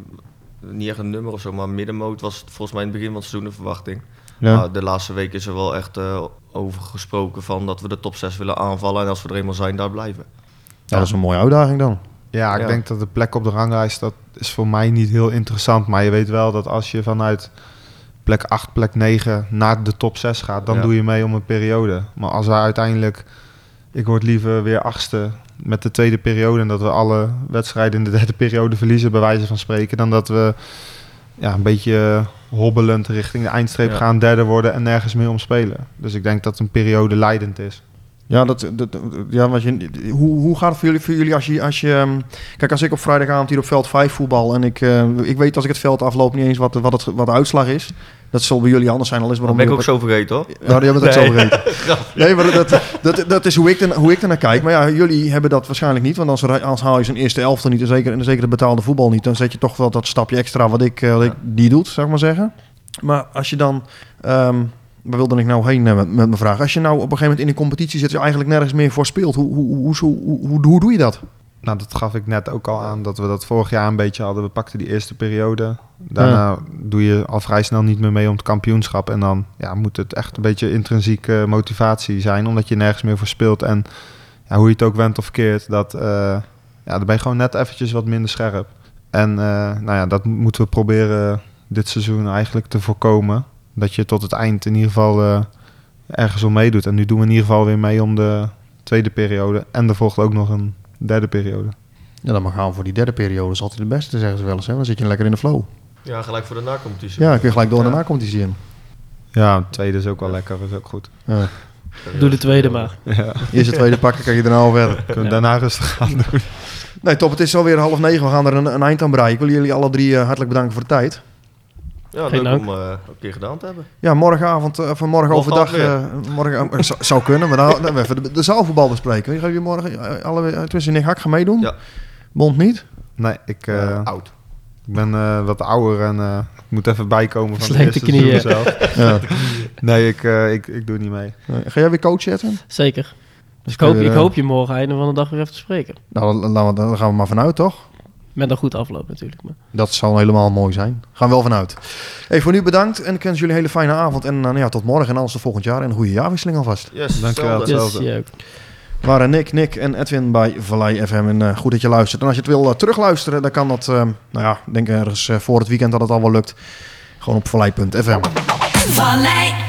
niet echt een nummer of zo, maar middenmoot was volgens mij in het begin van het seizoen een verwachting. Ja. Maar de laatste week is er wel echt over gesproken van dat we de top 6 willen aanvallen. En als we er eenmaal zijn, daar blijven. Ja, dat is een mooie uitdaging dan. Ja, ik denk dat de plek op de ranglijst, dat is voor mij niet heel interessant. Maar je weet wel dat als je vanuit plek 8, plek 9 naar de top 6 gaat, dan doe je mee om een periode. Maar als wij uiteindelijk, ik word liever weer 8e met de tweede periode en dat we alle wedstrijden in de derde periode verliezen, bij wijze van spreken, dan dat we een beetje hobbelend richting de eindstreep gaan, derde worden en nergens meer om spelen. Dus ik denk dat een periode leidend is. Ja, hoe gaat het voor jullie als je... Kijk, als ik op vrijdagavond hier op veld 5 voetbal en ik weet als ik het veld afloop niet eens wat de uitslag is. Dat zal bij jullie anders zijn, al is maar... Dan ben ik ook zo vergeten, hoor. Ja, die hebben het ook zo vergeten. Nee, maar dat is hoe ik er naar kijk. Maar ja, jullie hebben dat waarschijnlijk niet. Want als haal je zijn eerste elftal niet, en zeker het betaalde voetbal niet, dan zet je toch wel dat stapje extra wat ik die doet, zou ik maar zeggen. Maar als je dan... waar wilde ik nou heen met mijn vraag? Als je nou op een gegeven moment in de competitie zit, je eigenlijk nergens meer voor speelt. Hoe doe je dat? Nou, dat gaf ik net ook al aan, dat we dat vorig jaar een beetje hadden. We pakten die eerste periode. Daarna doe je al vrij snel niet meer mee om het kampioenschap. En dan moet het echt een beetje intrinsieke motivatie zijn, omdat je nergens meer voor speelt. En hoe je het ook wendt of keert, dat dan ben je gewoon net eventjes wat minder scherp. En dat moeten we proberen dit seizoen eigenlijk te voorkomen. Dat je tot het eind in ieder geval ergens om meedoet. En nu doen we in ieder geval weer mee om de tweede periode. En er volgt ook nog een derde periode. Ja, dan mag gaan voor die derde periode. Is altijd de beste, zeggen ze wel eens. Hè? Dan zit je lekker in de flow. Ja, gelijk voor de na-competitie. Ja, kun je gelijk door de na-competitie in. Ja, de tweede is ook wel lekker. Dat is ook goed. Ja. Doe de tweede maar. Ja. Eerst de tweede pakken, kan je daarna al verder. Kunnen we daarna rustig gaan doen. Nee, top. Het is alweer 20:30. We gaan er een eind aan breien. Ik wil jullie alle drie hartelijk bedanken voor de tijd. Ja, geen leuk dank. Om een keer gedaan te hebben. Ja, morgenavond, vanmorgen overdag. Zou kunnen, maar dan even de zaalvoetbal bespreken. Gaan jullie morgen tussen Nick Hak gaan meedoen? Ja. Bond niet? Nee, ik... oud. Ik ben wat ouder en ik moet even bijkomen van de eerste knieën. Ja. Nee, ik doe niet mee. Ga jij weer coachen, Edwin? Zeker. Dus ik hoop je morgen einde van de dag weer even te spreken. Nou, daar gaan we maar vanuit, toch? Met een goed afloop natuurlijk. Maar. Dat zou helemaal mooi zijn. Gaan we wel vanuit. Hey, voor nu bedankt en ik wens jullie een hele fijne avond. En tot morgen en alles tot volgend jaar. En een goede jaarwisseling alvast. Yes, dankjewel. Yes, waren Nick en Edwin bij Vallei FM. En goed dat je luistert. En als je het wil terugluisteren, dan kan dat... denk ergens voor het weekend dat het al wel lukt. Gewoon op vallei.fm. Vallei.